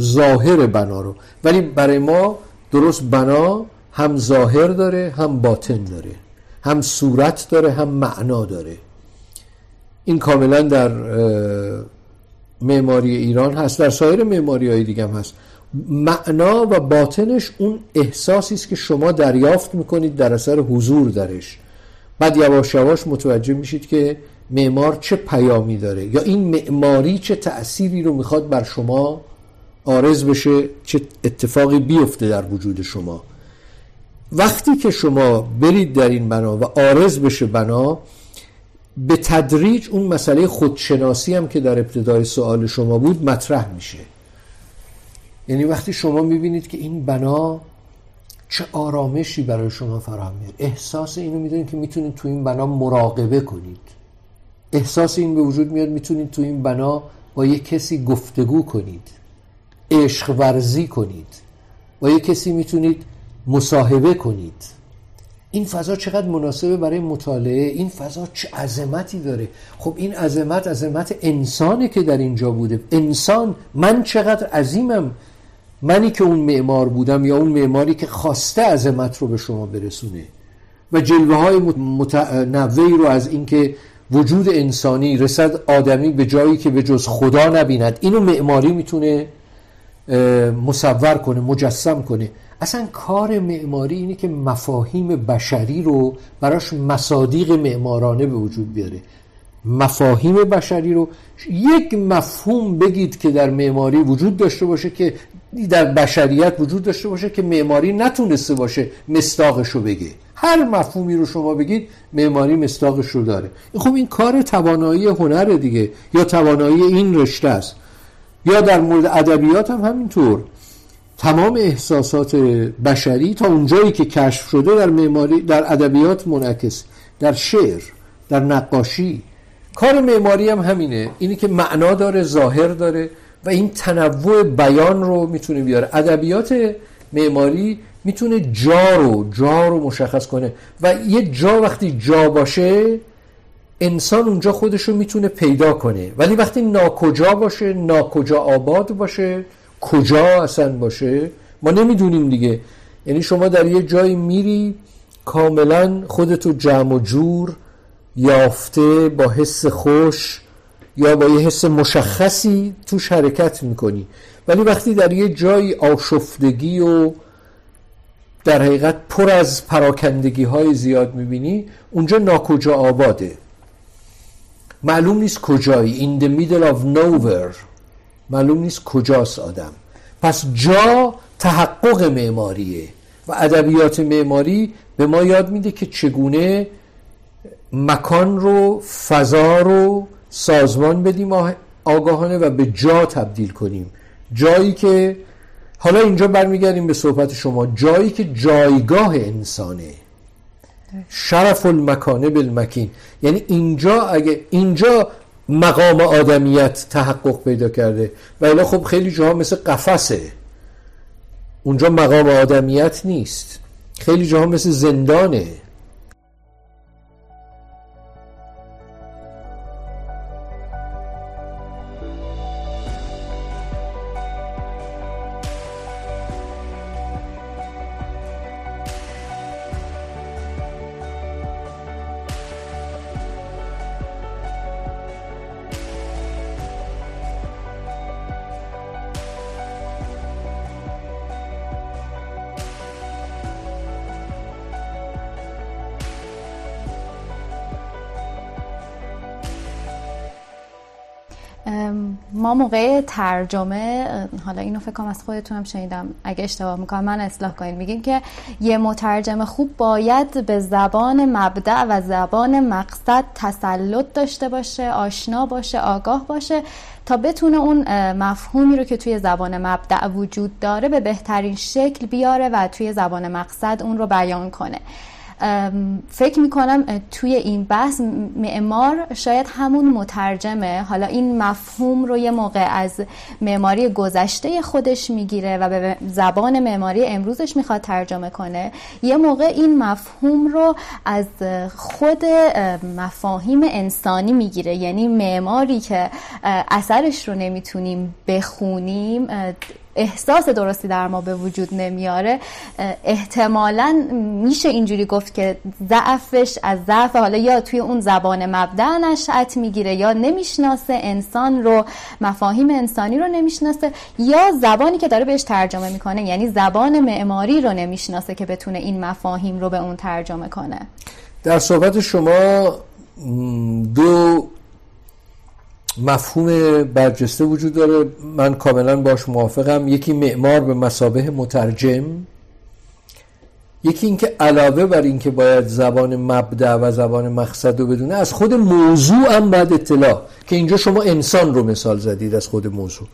ظاهر بنا رو، ولی برای ما درست بنا هم ظاهر داره، هم باطن داره، هم صورت داره، هم معنا داره. این کاملا در معماری ایران هست، در سایر معماری‌های دیگه هم هست. معنا و باطنش اون احساسی است که شما دریافت می‌کنید در اثر حضور درش. بعد یواش یواش متوجه میشید که معمار چه پیامی داره، یا این معماری چه تأثیری رو میخواد بر شما عارض بشه، چه اتفاقی بیفته در وجود شما. وقتی که شما برید در این بنا و عارض بشه بنا، به تدریج اون مسئله خودشناسی هم که در ابتدای سوال شما بود مطرح میشه. یعنی وقتی شما میبینید که این بنا چه آرامشی برای شما فراهم میاره، احساس اینو میدونید که میتونید تو این بنا مراقبه کنید، احساس این به وجود میاد میتونید تو این بنا با یک کسی گفتگو کنید، عشق ورزی کنید، با یک کسی میتونید مصاحبه کنید. این فضا چقدر مناسبه برای مطالعه، این فضا چه عظمتی داره. خب این عظمت، عظمت انسانه که در اینجا بوده. انسان، من چقدر عظیمم، منی که اون معمار بودم یا اون معماری که خواسته عظمت رو به شما برسونه و جلوه های متنوعی رو از این که وجود انسانی رسد آدمی به جایی که به جز خدا نبیند، اینو معماری میتونه مصور کنه، مجسم کنه. اصلا کار معماری اینه که مفاهیم بشری رو براش مصادیق معمارانه به وجود بیاره. مفاهیم بشری رو، یک مفهوم بگید که در معماری وجود داشته باشه، که در بشریت وجود داشته باشه، که معماری نتونسته باشه مصداقش رو بگه. هر مفهومی رو شما بگید معماری مصداقش رو داره. خب این کار توانایی هنر دیگه، یا توانایی این رشته است. یا در مورد ادبیات هم همینطور، تمام احساسات بشری تا اونجایی که کشف شده در معماری، در ادبیات منعکس، در شعر، در نقاشی. کار معماری هم همینه، اینی که معنا داره، ظاهر داره و این تنوع بیان رو میتونه بیاره. ادبیات معماری میتونه جا رو مشخص کنه و یه جا وقتی جا باشه انسان اونجا خودش رو میتونه پیدا کنه، ولی وقتی ناکجا باشه، ناکجا آباد باشه، کجا اصلا باشه ما نمیدونیم دیگه. یعنی شما در یه جایی میری کاملا خودتو جمع و جور یافته، با حس خوش یا با یه حس مشخصی توش حرکت میکنی، ولی وقتی در یه جایی آشفتگی و در حقیقت پر از پراکندگی های زیاد میبینی، اونجا ناکجا آباده، معلوم نیست کجایی، in the middle of nowhere، معلوم نیست کجاست آدم. پس جا تحقق معماریه و ادبیات معماری به ما یاد میده که چگونه مکان رو، فضا رو سازمان بدیم آگاهانه و به جا تبدیل کنیم. جایی که حالا اینجا برمیگردیم به صحبت شما، جایی که جایگاه انسانه، شرف المکانه بالمکین. یعنی اینجا، اگه اینجا مقام آدمیت تحقق پیدا کرده، و الا خب خیلی جاها مثل قفسه، اونجا مقام آدمیت نیست، خیلی جاها مثل زندانه. ما موقع ترجمه، حالا اینو فکر کنم از خودتونم شنیدم، اگه اشتباه میکنم من اصلاح کنید، میگین که یه مترجم خوب باید به زبان مبدأ و زبان مقصد تسلط داشته باشه، آشنا باشه، آگاه باشه تا بتونه اون مفهومی رو که توی زبان مبدأ وجود داره به بهترین شکل بیاره و توی زبان مقصد اون رو بیان کنه. فکر میکنم توی این بحث معمار شاید همون مترجمه، حالا این مفهوم رو یه موقع از معماری گذشته خودش میگیره و به زبان معماری امروزش میخواد ترجمه کنه، یه موقع این مفهوم رو از خود مفاهیم انسانی میگیره، یعنی معماری که اثرش رو نمیتونیم بخونیم، احساس درستی در ما به وجود نمیاره، احتمالاً میشه اینجوری گفت که ضعفش از ضعف حالا یا توی اون زبان مبدأ نشأت میگیره، یا نمیشناسه انسان رو، مفاهیم انسانی رو نمیشناسه، یا زبانی که داره بهش ترجمه میکنه یعنی زبان معماری رو نمیشناسه که بتونه این مفاهیم رو به اون ترجمه کنه. در صحبت شما دو مفهوم برجسته وجود داره، من کاملا باش موافقم. یکی معمار به مثابه مترجم، یکی اینکه علاوه بر اینکه باید زبان مبدأ و زبان مقصد رو بدونه، از خود موضوع هم باید اطلاع، که اینجا شما انسان رو مثال زدید از خود موضوع،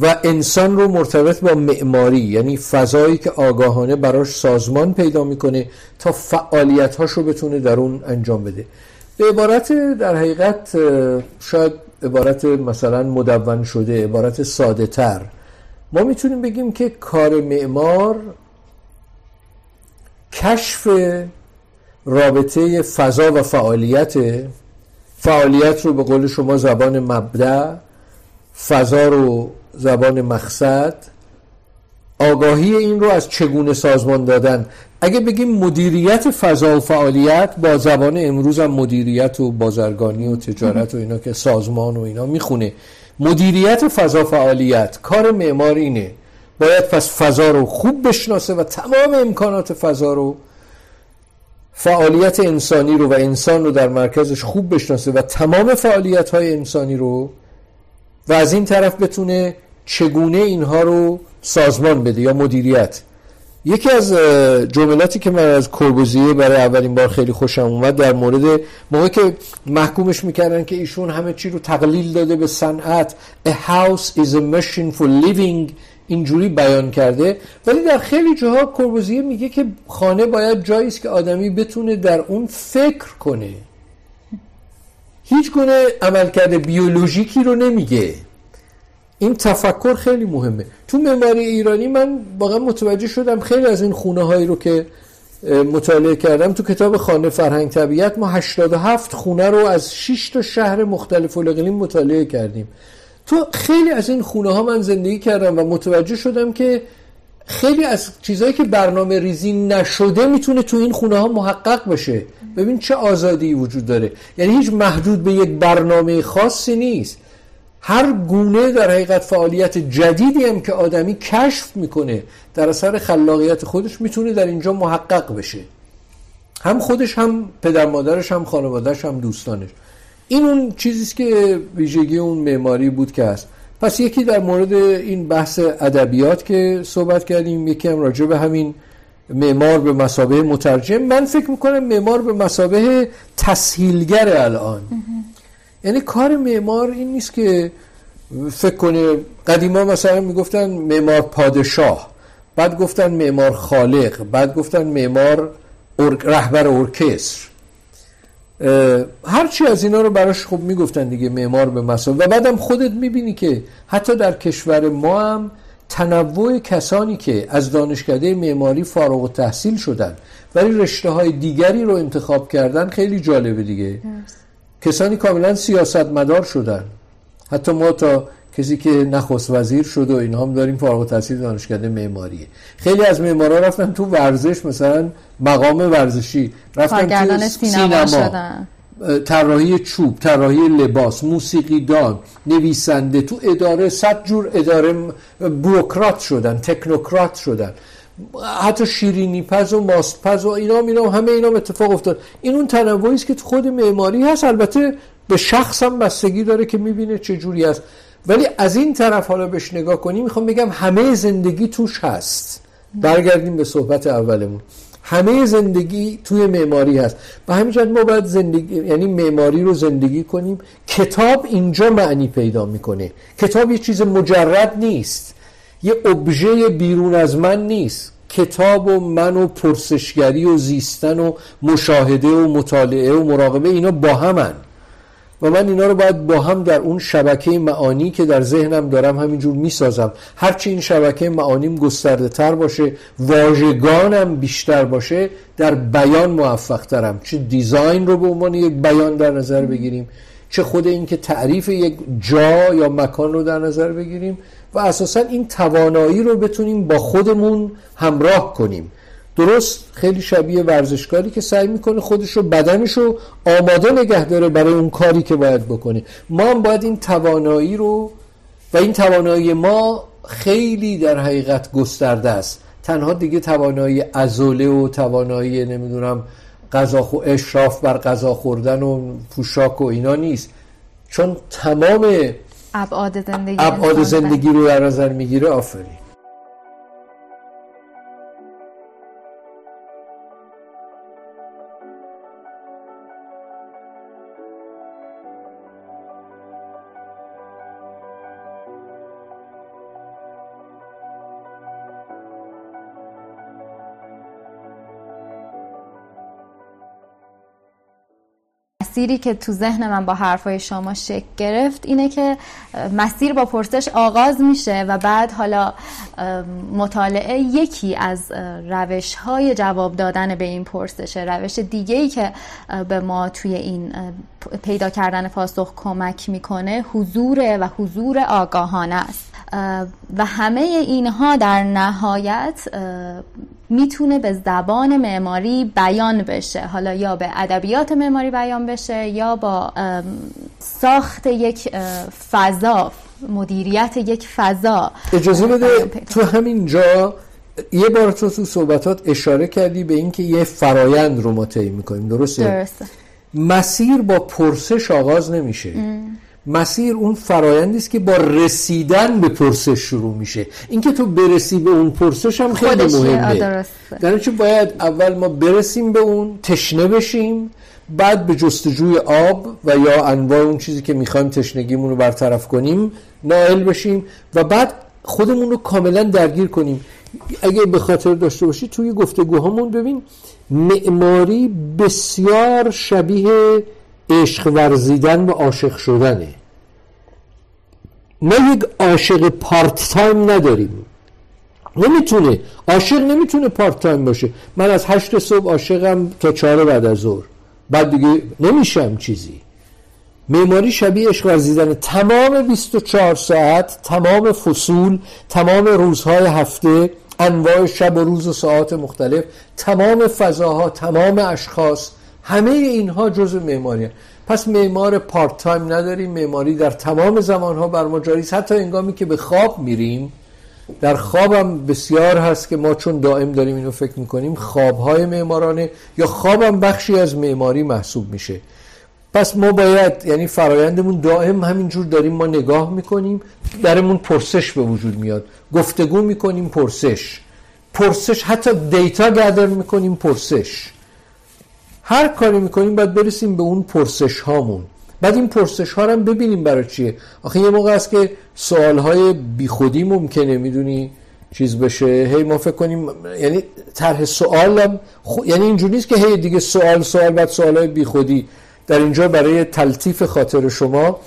و انسان رو مرتبط با معماری، یعنی فضایی که آگاهانه براش سازمان پیدا میکنه تا فعالیت‌هاش رو بتونه در اون انجام بده. به عبارت در حقیقت شاید عبارت مثلا مدون شده، عبارت ساده تر، ما میتونیم بگیم که کار معمار کشف رابطه فضا و فعالیت رو به قول شما زبان مبدأ، فضا رو زبان مقصد، آگاهی این رو از چگونه سازمان دادن. اگه بگیم مدیریت فضا و فعالیت، با زبان امروز هم مدیریت و بازرگانی و تجارت و اینا که سازمان و اینا میخونه، مدیریت فضا و فعالیت کار معمار اینه. باید پس فضا رو خوب بشناسه و تمام امکانات فضا رو، فعالیت انسانی رو و انسان رو در مرکزش خوب بشناسه و تمام فعالیت‌های انسانی رو، و از این طرف بتونه چگونه اینها رو سازمان بده یا مدیریت. یکی از جملاتی که من از کوربوزی برای اولین بار خیلی خوشم اومد در مورد موقعی که محکومش میکردن که ایشون همه چی رو تقلیل داده به صنعت، a house is a machine for living، اینجوری بیان کرده، ولی در خیلی جاها کوربوزی میگه که خانه باید جایی است که آدمی بتونه در اون فکر کنه، هیچ گونه عملکرد بیولوژیکی رو نمیگه. این تفکر خیلی مهمه. تو معماری ایرانی من واقعا متوجه شدم خیلی از این خونه‌هایی رو که مطالعه کردم، تو کتاب خانه فرهنگ طبیعت ما 87 خونه رو از 6 تا شهر مختلف الاقلیم مطالعه کردیم. تو خیلی از این خونه‌ها من زندگی کردم و متوجه شدم که خیلی از چیزایی که برنامه ریزی نشده میتونه تو این خونه‌ها محقق بشه. ببین چه آزادی وجود داره، یعنی هیچ محدود به یک برنامه خاصی نیست. هر گونه در حقیقت فعالیت جدیدی هم که آدمی کشف میکنه در اثر خلاقیت خودش میتونه در اینجا محقق بشه، هم خودش، هم پدر مادرش، هم خانوادهش، هم دوستانش. این اون چیزیست که ویژگی اون معماری بود که هست. پس یکی در مورد این بحث ادبیات که صحبت کردیم، یکی هم راجع به همین معمار به مثابه مترجم. من فکر میکنم معمار به مثابه تسهیلگر الان، یعنی کار معمار این نیست که فکر کنه، قدیما مثلا میگفتن معمار پادشاه، بعد گفتن معمار خالق، بعد گفتن معمار رهبر ارکستر، هرچی از اینا رو براش خوب میگفتن دیگه، معمار به مثابه. و بعدم خودت میبینی که حتی در کشور ما هم تنوع کسانی که از دانشکده معماری فارغ التحصیل شدن ولی رشته‌های دیگری رو انتخاب کردن خیلی جالبه دیگه. کسانی کاملا سیاستمدار شدن، حتی ما تا کسی که نخست وزیر شد و اینها هم داریم فارغ التحصیل دانشکده معماریه. خیلی از معمارا رفتن تو ورزش، مثلا مقام ورزشی، رفتن تو سینما، طراحی چوب، طراحی لباس، موسیقیدان، نویسنده، تو اداره، 100 جور اداره، بوروکرات شدن، تکنوکرات شدن، حتی شیرینی پز و ماست پز و اینا همه اینا اتفاق افتاد. این اون تنوعی است که تو خود معماری هست. البته به شخصم بستگی داره که میبینه چه جوری است. ولی از این طرف حالا بهش نگاه کنی، میخوام بگم همه زندگی توش هست. برگردیم به صحبت اولمون، همه زندگی توی معماری هست. به همین جهت ما باید زندگی، یعنی معماری رو زندگی کنیم. کتاب اینجا معنی پیدا میکنه. کتاب یه چیز مجرد نیست، یه ابژه بیرون از من نیست. کتاب و من و پرسشگری و زیستن و مشاهده و مطالعه و مراقبه، اینا با همن و من اینا رو باید با هم در اون شبکه معانی که در ذهنم دارم همینجور میسازم. هرچی این شبکه معانیم گسترده تر باشه، واژگانم بیشتر باشه، در بیان موفق ترم. چه دیزاین رو به عنوان یک بیان در نظر بگیریم، چه خود این که تعریف یک جا یا مکان رو در نظر بگیریم و اساساً این توانایی رو بتونیم با خودمون همراه کنیم. درست خیلی شبیه ورزشکاری که سعی میکنه خودشو، بدنشو آماده نگه داره برای اون کاری که باید بکنه. ما هم باید این توانایی رو، و این توانایی ما خیلی در حقیقت گسترده است. تنها دیگه توانایی عضله و توانایی نمیدونم اشراف بر غذا خوردن و پوشاک و اینا نیست، چون تمام ابعاد زندگی رو در نظر میگیره. آفرین. مسیری که تو ذهن من با حرفای شما شکل گرفت اینه که مسیر با پرسش آغاز میشه و بعد حالا مطالعه یکی از روش‌های جواب دادن به این پرسشه. روش دیگه‌ای که به ما توی این پیدا کردن پاسخ کمک میکنه حضوره و حضور آگاهانه است و همه اینها در نهایت میتونه به زبان معماری بیان بشه، حالا یا به ادبیات معماری بیان بشه یا با ساخت یک فضا، مدیریت یک فضا. اجازه بده تو همینجا یه بار تو صحبتات اشاره کردی به اینکه یه فرایند رو ما طی می‌کنیم. درسته. مسیر با پرسش آغاز نمیشه. مسیر اون فرآیندی است که با رسیدن به پرسش شروع میشه. اینکه تو برسی به اون پرسش هم خیلی مهمه. درنچه باید اول ما برسیم به اون، تشنه بشیم، بعد به جستجوی آب و یا انواع اون چیزی که میخوایم تشنگیمون رو برطرف کنیم نائل بشیم و بعد خودمون رو کاملا درگیر کنیم. اگه به خاطر داشته باشی توی گفتگوهامون، ببین معماری بسیار شبیه عشق ورزیدن و عاشق شدنه. ما یک عاشق پارت تایم نداریم، نمیتونه عاشق، نمیتونه پارت تایم باشه. من از 8 صبح عاشقم تا 4 بعد از ظهر، بعد دیگه نمیشم چیزی. معماری شبیه عشق ورزیدن، تمام 24 ساعت، تمام فصول، تمام روزهای هفته، انواع شب و روز و ساعات مختلف، تمام فضاها، تمام اشخاص، همه اینها جزء معماری هست. پس معمار پارت تایم نداریم. معماری در تمام زمانها بر ما جاری است، حتی هنگامی که به خواب میریم. در خوابم بسیار هست که ما چون دائم داریم اینو فکر میکنیم، خوابهای معمارانه یا خوابم بخشی از معماری محسوب میشه. پس ما باید، یعنی فرایندمون دائم همینجور داریم ما نگاه میکنیم، درمون پرسش به وجود میاد، گفتگو میکنیم، پرسش، حتی دیتا گدر میکنیم، پرسش. هر کاری میکنیم باید برسیم به اون پرسش هامون. بعد این پرسش ها رو هم ببینیم برای چیه. آخه یه موقع هست که سوال های بیخودی ممکنه میدونی چیز بشه، ما فکر کنیم، یعنی طرح سوالم یعنی اینجوری نیست که دیگه سوال بعد سوال های بیخودی. در اینجا برای تلطیف خاطر شما،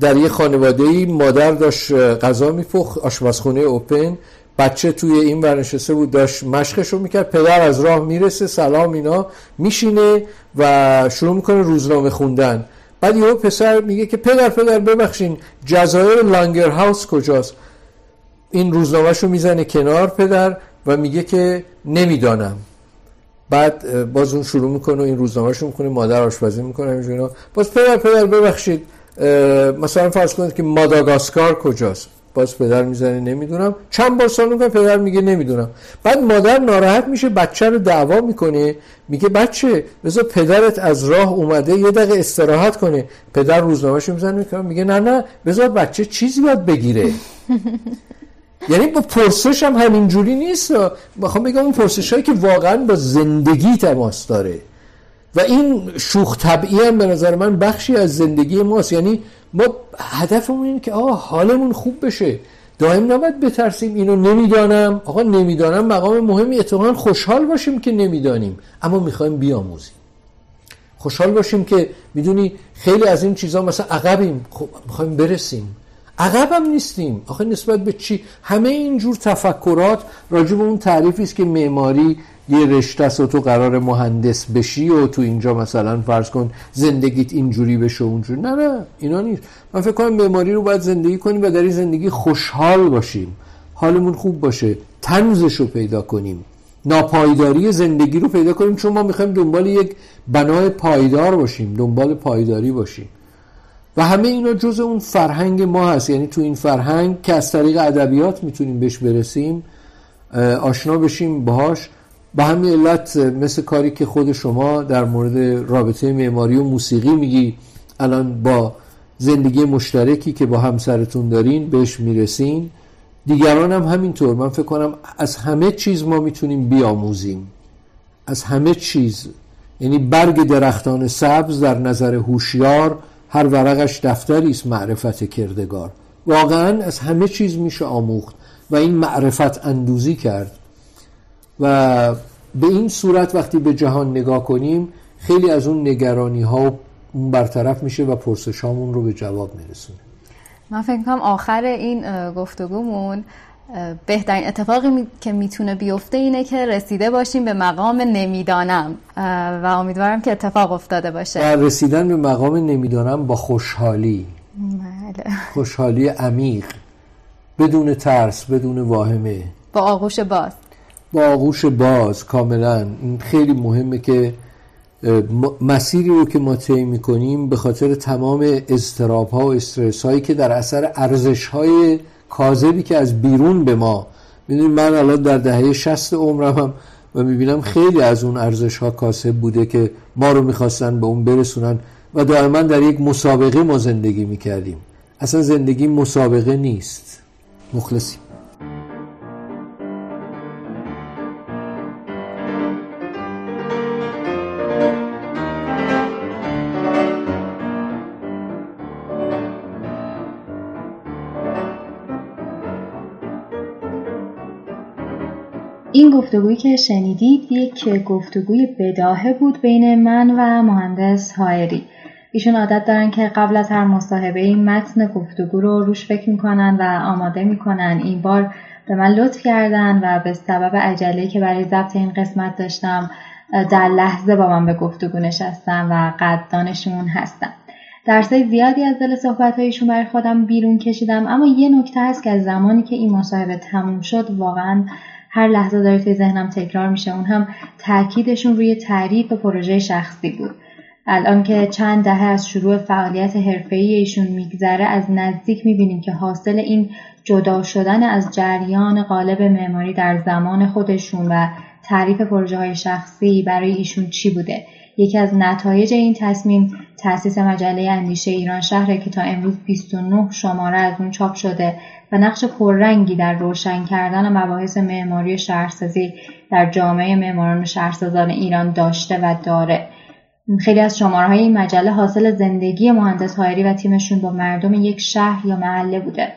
در یه خانواده‌ای مادر داشت غذا میپخت، آشپزخونه اوپن، بچه توی این ورنشسته بود داشت مشقشو میکرد، پدر از راه میرسه، سلام اینا، میشینه و شروع میکنه روزنامه خوندن. بعد یهو پسر میگه که پدر ببخشین جزایر لانگر هاوس کجاست؟ این روزنامهشو میزنه کنار پدر و میگه که نمیدانم. بعد باز اون شروع میکنه این روزنامهشو میکنه، مادر آشپزی میکنه، همینجورینا. باز پدر ببخشید مثلا فرض کنید که ماداگاسکار کجاست؟ باز پدر میزنه نمیدونم، چند بار سوال میکنه پدر میگه نمیدونم. بعد مادر ناراحت میشه، بچه رو دعوا میکنه، میگه بچه بذار پدرت از راه اومده یه دقیقه استراحت کنه. پدر روزنامه‌شو میزنه میگه نه نه بذار بچه چیزی باید بگیره. یعنی با پرسش هم همینجوری نیست، میخوام بگم اون پرسشایی که واقعا با زندگی تماس داره و این شوخ طبعی هم به نظر من بخشی از زندگی ماست. یعنی ما هدفمون اینه که آقا حالمون خوب بشه، دائم نباید بترسیم اینو نمیدانم. آقا نمیدانم مقام مهمی، اتفاقا خوشحال باشیم که نمیدانیم اما میخوایم بیاموزیم. خوشحال باشیم که میدونی خیلی از این چیزا مثلا عقبیم، خب میخوایم برسیم. عقب هم نیستیم آخه نسبت به چی؟ همه اینجور تفکرات راجع به اون تعریفی است که معماری یه رشته است و تو قرار مهندس بشی و تو اینجا مثلا فرض کن زندگیت اینجوری بشه اونجوری. نه نه اینا نیست. من فکر کنم معماری رو باید زندگی کنیم و در این زندگی خوشحال باشیم، حالمون خوب باشه، طنزش رو پیدا کنیم، ناپایداری زندگی رو پیدا کنیم، چون ما میخوایم دنبال یک بنای پایدار باشیم، دنبال پایداری باشیم و همه اینا جزء اون فرهنگ ما هست. یعنی تو این فرهنگ که از طریق ادبیات میتونیم بهش برسیم، آشنا بشیم باهاش. به همین علت مثل کاری که خود شما در مورد رابطه معماری و موسیقی میگی، الان با زندگی مشترکی که با همسرتون دارین بهش میرسین، دیگران هم همینطور. من فکر کنم از همه چیز ما میتونیم بیاموزیم، از همه چیز. یعنی برگ درختان سبز در نظر هوشیار هر ورقش دفتری است معرفت کردگار. واقعا از همه چیز میشه آموخت و این معرفت اندوزی کرد و به این صورت وقتی به جهان نگاه کنیم خیلی از اون نگرانی ها برطرف میشه و پرسش هامون رو به جواب میرسونه. من فکر کنم آخر این گفتگومون بهترین اتفاقی که میتونه بیفته اینه که رسیده باشیم به مقام نمیدانم و امیدوارم که اتفاق افتاده باشه. و رسیدن به مقام نمیدانم با خوشحالی، خوشحالی عمیق، بدون ترس، بدون واهمه، با آغوش باز. با آغوش باز کاملا. این خیلی مهمه که مسیری رو که ما طی می‌کنیم به خاطر تمام اضطراب‌ها و استرس‌هایی که در اثر ارزش‌های کاذبی که از بیرون به ما میدونیم. من الان در دهه 60 عمرم و میبینم خیلی از اون ارزش‌ها کاذب بوده که ما رو میخواستن به اون برسونن و دائما در یک مسابقه ما زندگی میکردیم. اصلا زندگی مسابقه نیست. مخلصیم. این گفتگویی که شنیدید یک گفتگوی بداهه بود بین من و مهندس هایری. ایشون عادت دارن که قبل از هر مصاحبه‌ای متن گفتگو رو روش فکر می‌کنن و آماده می‌کنن. این بار به من لطف کردن و به سبب عجله‌ای که برای ضبط این قسمت داشتم در لحظه با من به گفتگو نشستن و قدردانشون هستم. درسای زیادی از دل صحبت‌هایشون برای خودم بیرون کشیدم، اما یه نکته هست که از زمانی که این مصاحبه تموم شد واقعاً هر لحظه داره توی ذهنم تکرار میشه. اون هم تاکیدشون روی تعریف پروژه شخصی بود. الان که چند دهه از شروع فعالیت حرفه‌ای ایشون میگذره، از نزدیک میبینیم که حاصل این جدا شدن از جریان قالب معماری در زمان خودشون و تعریف پروژه‌های شخصی برای ایشون چی بوده. یکی از نتایج این تصمیم تأسیس مجله اندیشه ایران شهره که تا امروز 29 شماره از اون چاپ شده و نقش پررنگی در روشن کردن مباحث معماری شهرسازی در جامعه معماران و شهرسازان ایران داشته و داره. خیلی از شماره‌های این مجله حاصل زندگی مهندس هایری و تیمشون با مردم یک شهر یا محله بوده.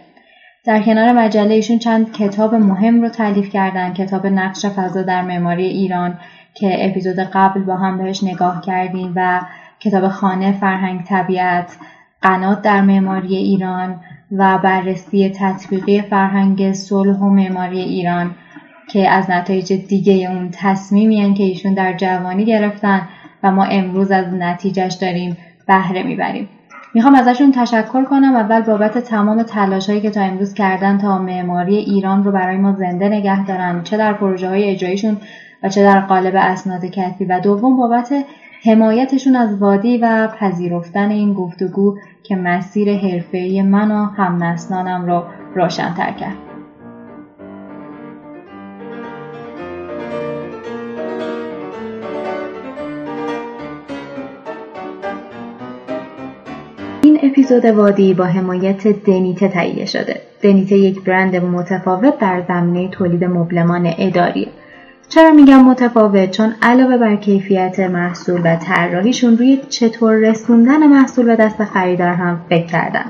در کنار مجله ایشون چند کتاب مهم رو تألیف کردن. کتاب نقش فضا در معماری ایران که اپیزود قبل با هم بهش نگاه کردیم و کتاب خانه، فرهنگ، طبیعت، قنات در معماری ایران و بررسی تطبیقی فرهنگ صلح و معماری ایران که از نتایج دیگه اون تصمیمی هن که ایشون در جوانی گرفتن و ما امروز از نتیجهش داریم بهره میبریم. میخوام ازشون تشکر کنم اول بابت تمام تلاشایی که تا امروز کردن تا معماری ایران رو برای ما زنده نگه دارن، چه در پروژه های اجراییشون و چه در قالب اسناد کتبی، و دوم بابت حمایتشون از وادی و پذیرفتن این گفتگو که مسیر حرفه‌ای من و هم‌نسلانم رو روشن‌تر کرد. این اپیزود وادی با حمایت دنیته تهیه شده. دنیته یک برند متفاوت در زمینه تولید مبلمان اداریه. چرا میگم متفاوت؟ چون علاوه بر کیفیت محصول و طراحیشون روی چطور رسوندن محصول به دست خریدار هم فکر کردن.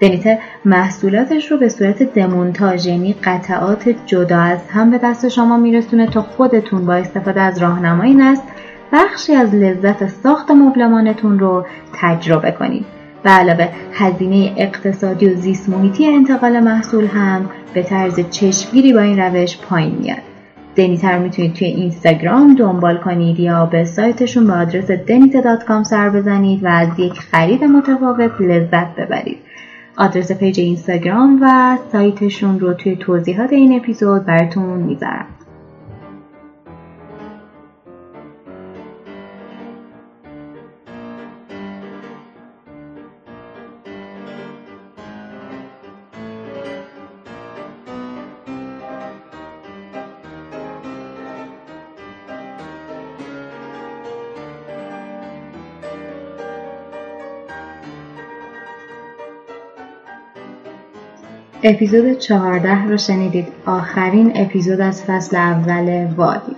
دنیته محصولاتش رو به صورت دمونتاژ، یعنی قطعات جدا از هم به دست شما میرسونه تا خودتون با استفاده از راهنمایی نصب بخشی از لذت ساخت مبلمانتون رو تجربه کنید. به علاوه هزینه اقتصادی و زیست محیطی انتقال محصول هم به طرز چشمگیری با این روش پایین میاد. دنیته رو میتونید توی اینستاگرام دنبال کنید یا به سایتشون با آدرس denite.com سر بزنید و از یک خرید متفاوت لذت ببرید. آدرس پیج اینستاگرام و سایتشون رو توی توضیحات این اپیزود براتون میذارم. اپیزود 14 رو شنیدید، آخرین اپیزود از فصل اول وادی.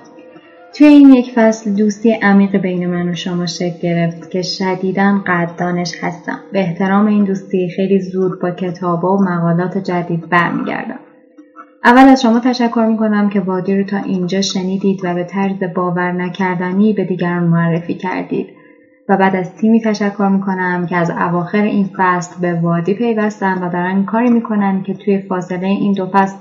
توی این یک فصل دوستی عمیق بین من و شما شکل گرفت که شدیداً قدردانش هستم. به احترام این دوستی خیلی زود با کتابا و مقالات جدید برمیگردم. اول از شما تشکر میکنم که وادی رو تا اینجا شنیدید و به طرز باور نکردنی به دیگران معرفی کردید. و بعد از تیمی تشکر میکنم که از اواخر این فصل به وادی پیوستن و دارن کاری میکنن که توی فاصله این دو فصل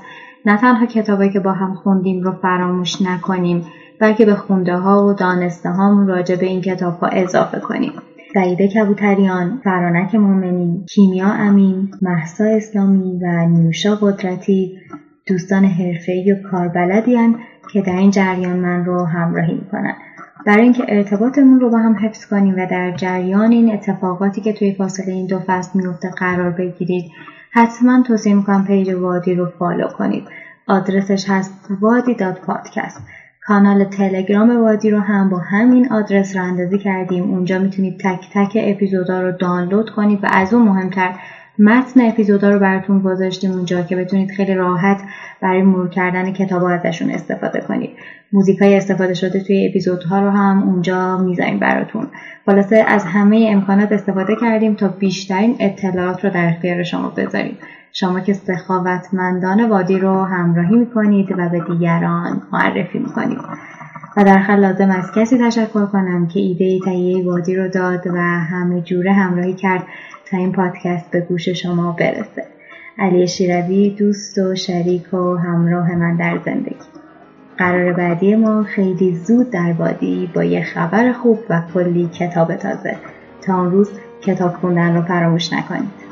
نه تنها کتابایی که با هم خوندیم رو فراموش نکنیم، بلکه به خونده ها و دانسته هامون راجع به این کتاب ها اضافه کنیم. سعیده کبوتریان، فرانک مومنی، کیمیا امین، مهسا اسلامی و نیوشا قدرتی دوستان حرفه‌ای و کاربلدیان که در این جریان من رو همراهی میکنن. برای اینکه ارتباطمون رو با هم حفظ کنیم و در جریان این اتفاقاتی که توی فاصله این دو فصل میفته قرار بگیرید، حتما توصیه می‌کنم پیج وادی رو فالو کنید. آدرسش هست vadi.podcast. کانال تلگرام وادی رو هم با همین آدرس راه‌اندازی کردیم. اونجا میتونید تک تک اپیزودا رو دانلود کنید و از اون مهمتر متن اپیزودا رو براتون گذاشتیم اونجا که بتونید خیلی راحت برای مرور کردن کتاب‌ها ازشون استفاده کنید. موزیکای استفاده شده توی اپیزودها رو هم اونجا میذاریم براتون. خلاصه از همه امکانات استفاده کردیم تا بیشترین اطلاعات رو در اختیار شما بذاریم. شما که سخاوتمندان وادی رو همراهی میکنید و به دیگران معرفی میکنید. و در آخر لازم از کسی تشکر کنم که ایده تهیه وادی رو داد و همه جوره همراهی کرد تا این پادکست به گوش شما برسه. علی شیروی، دوست و شریک و همراه من در زندگی. قرار بعدی ما خیلی زود در وادی با یه خبر خوب و کلی کتاب تازه. تا اون روز کتاب خوندن رو فراموش نکنید.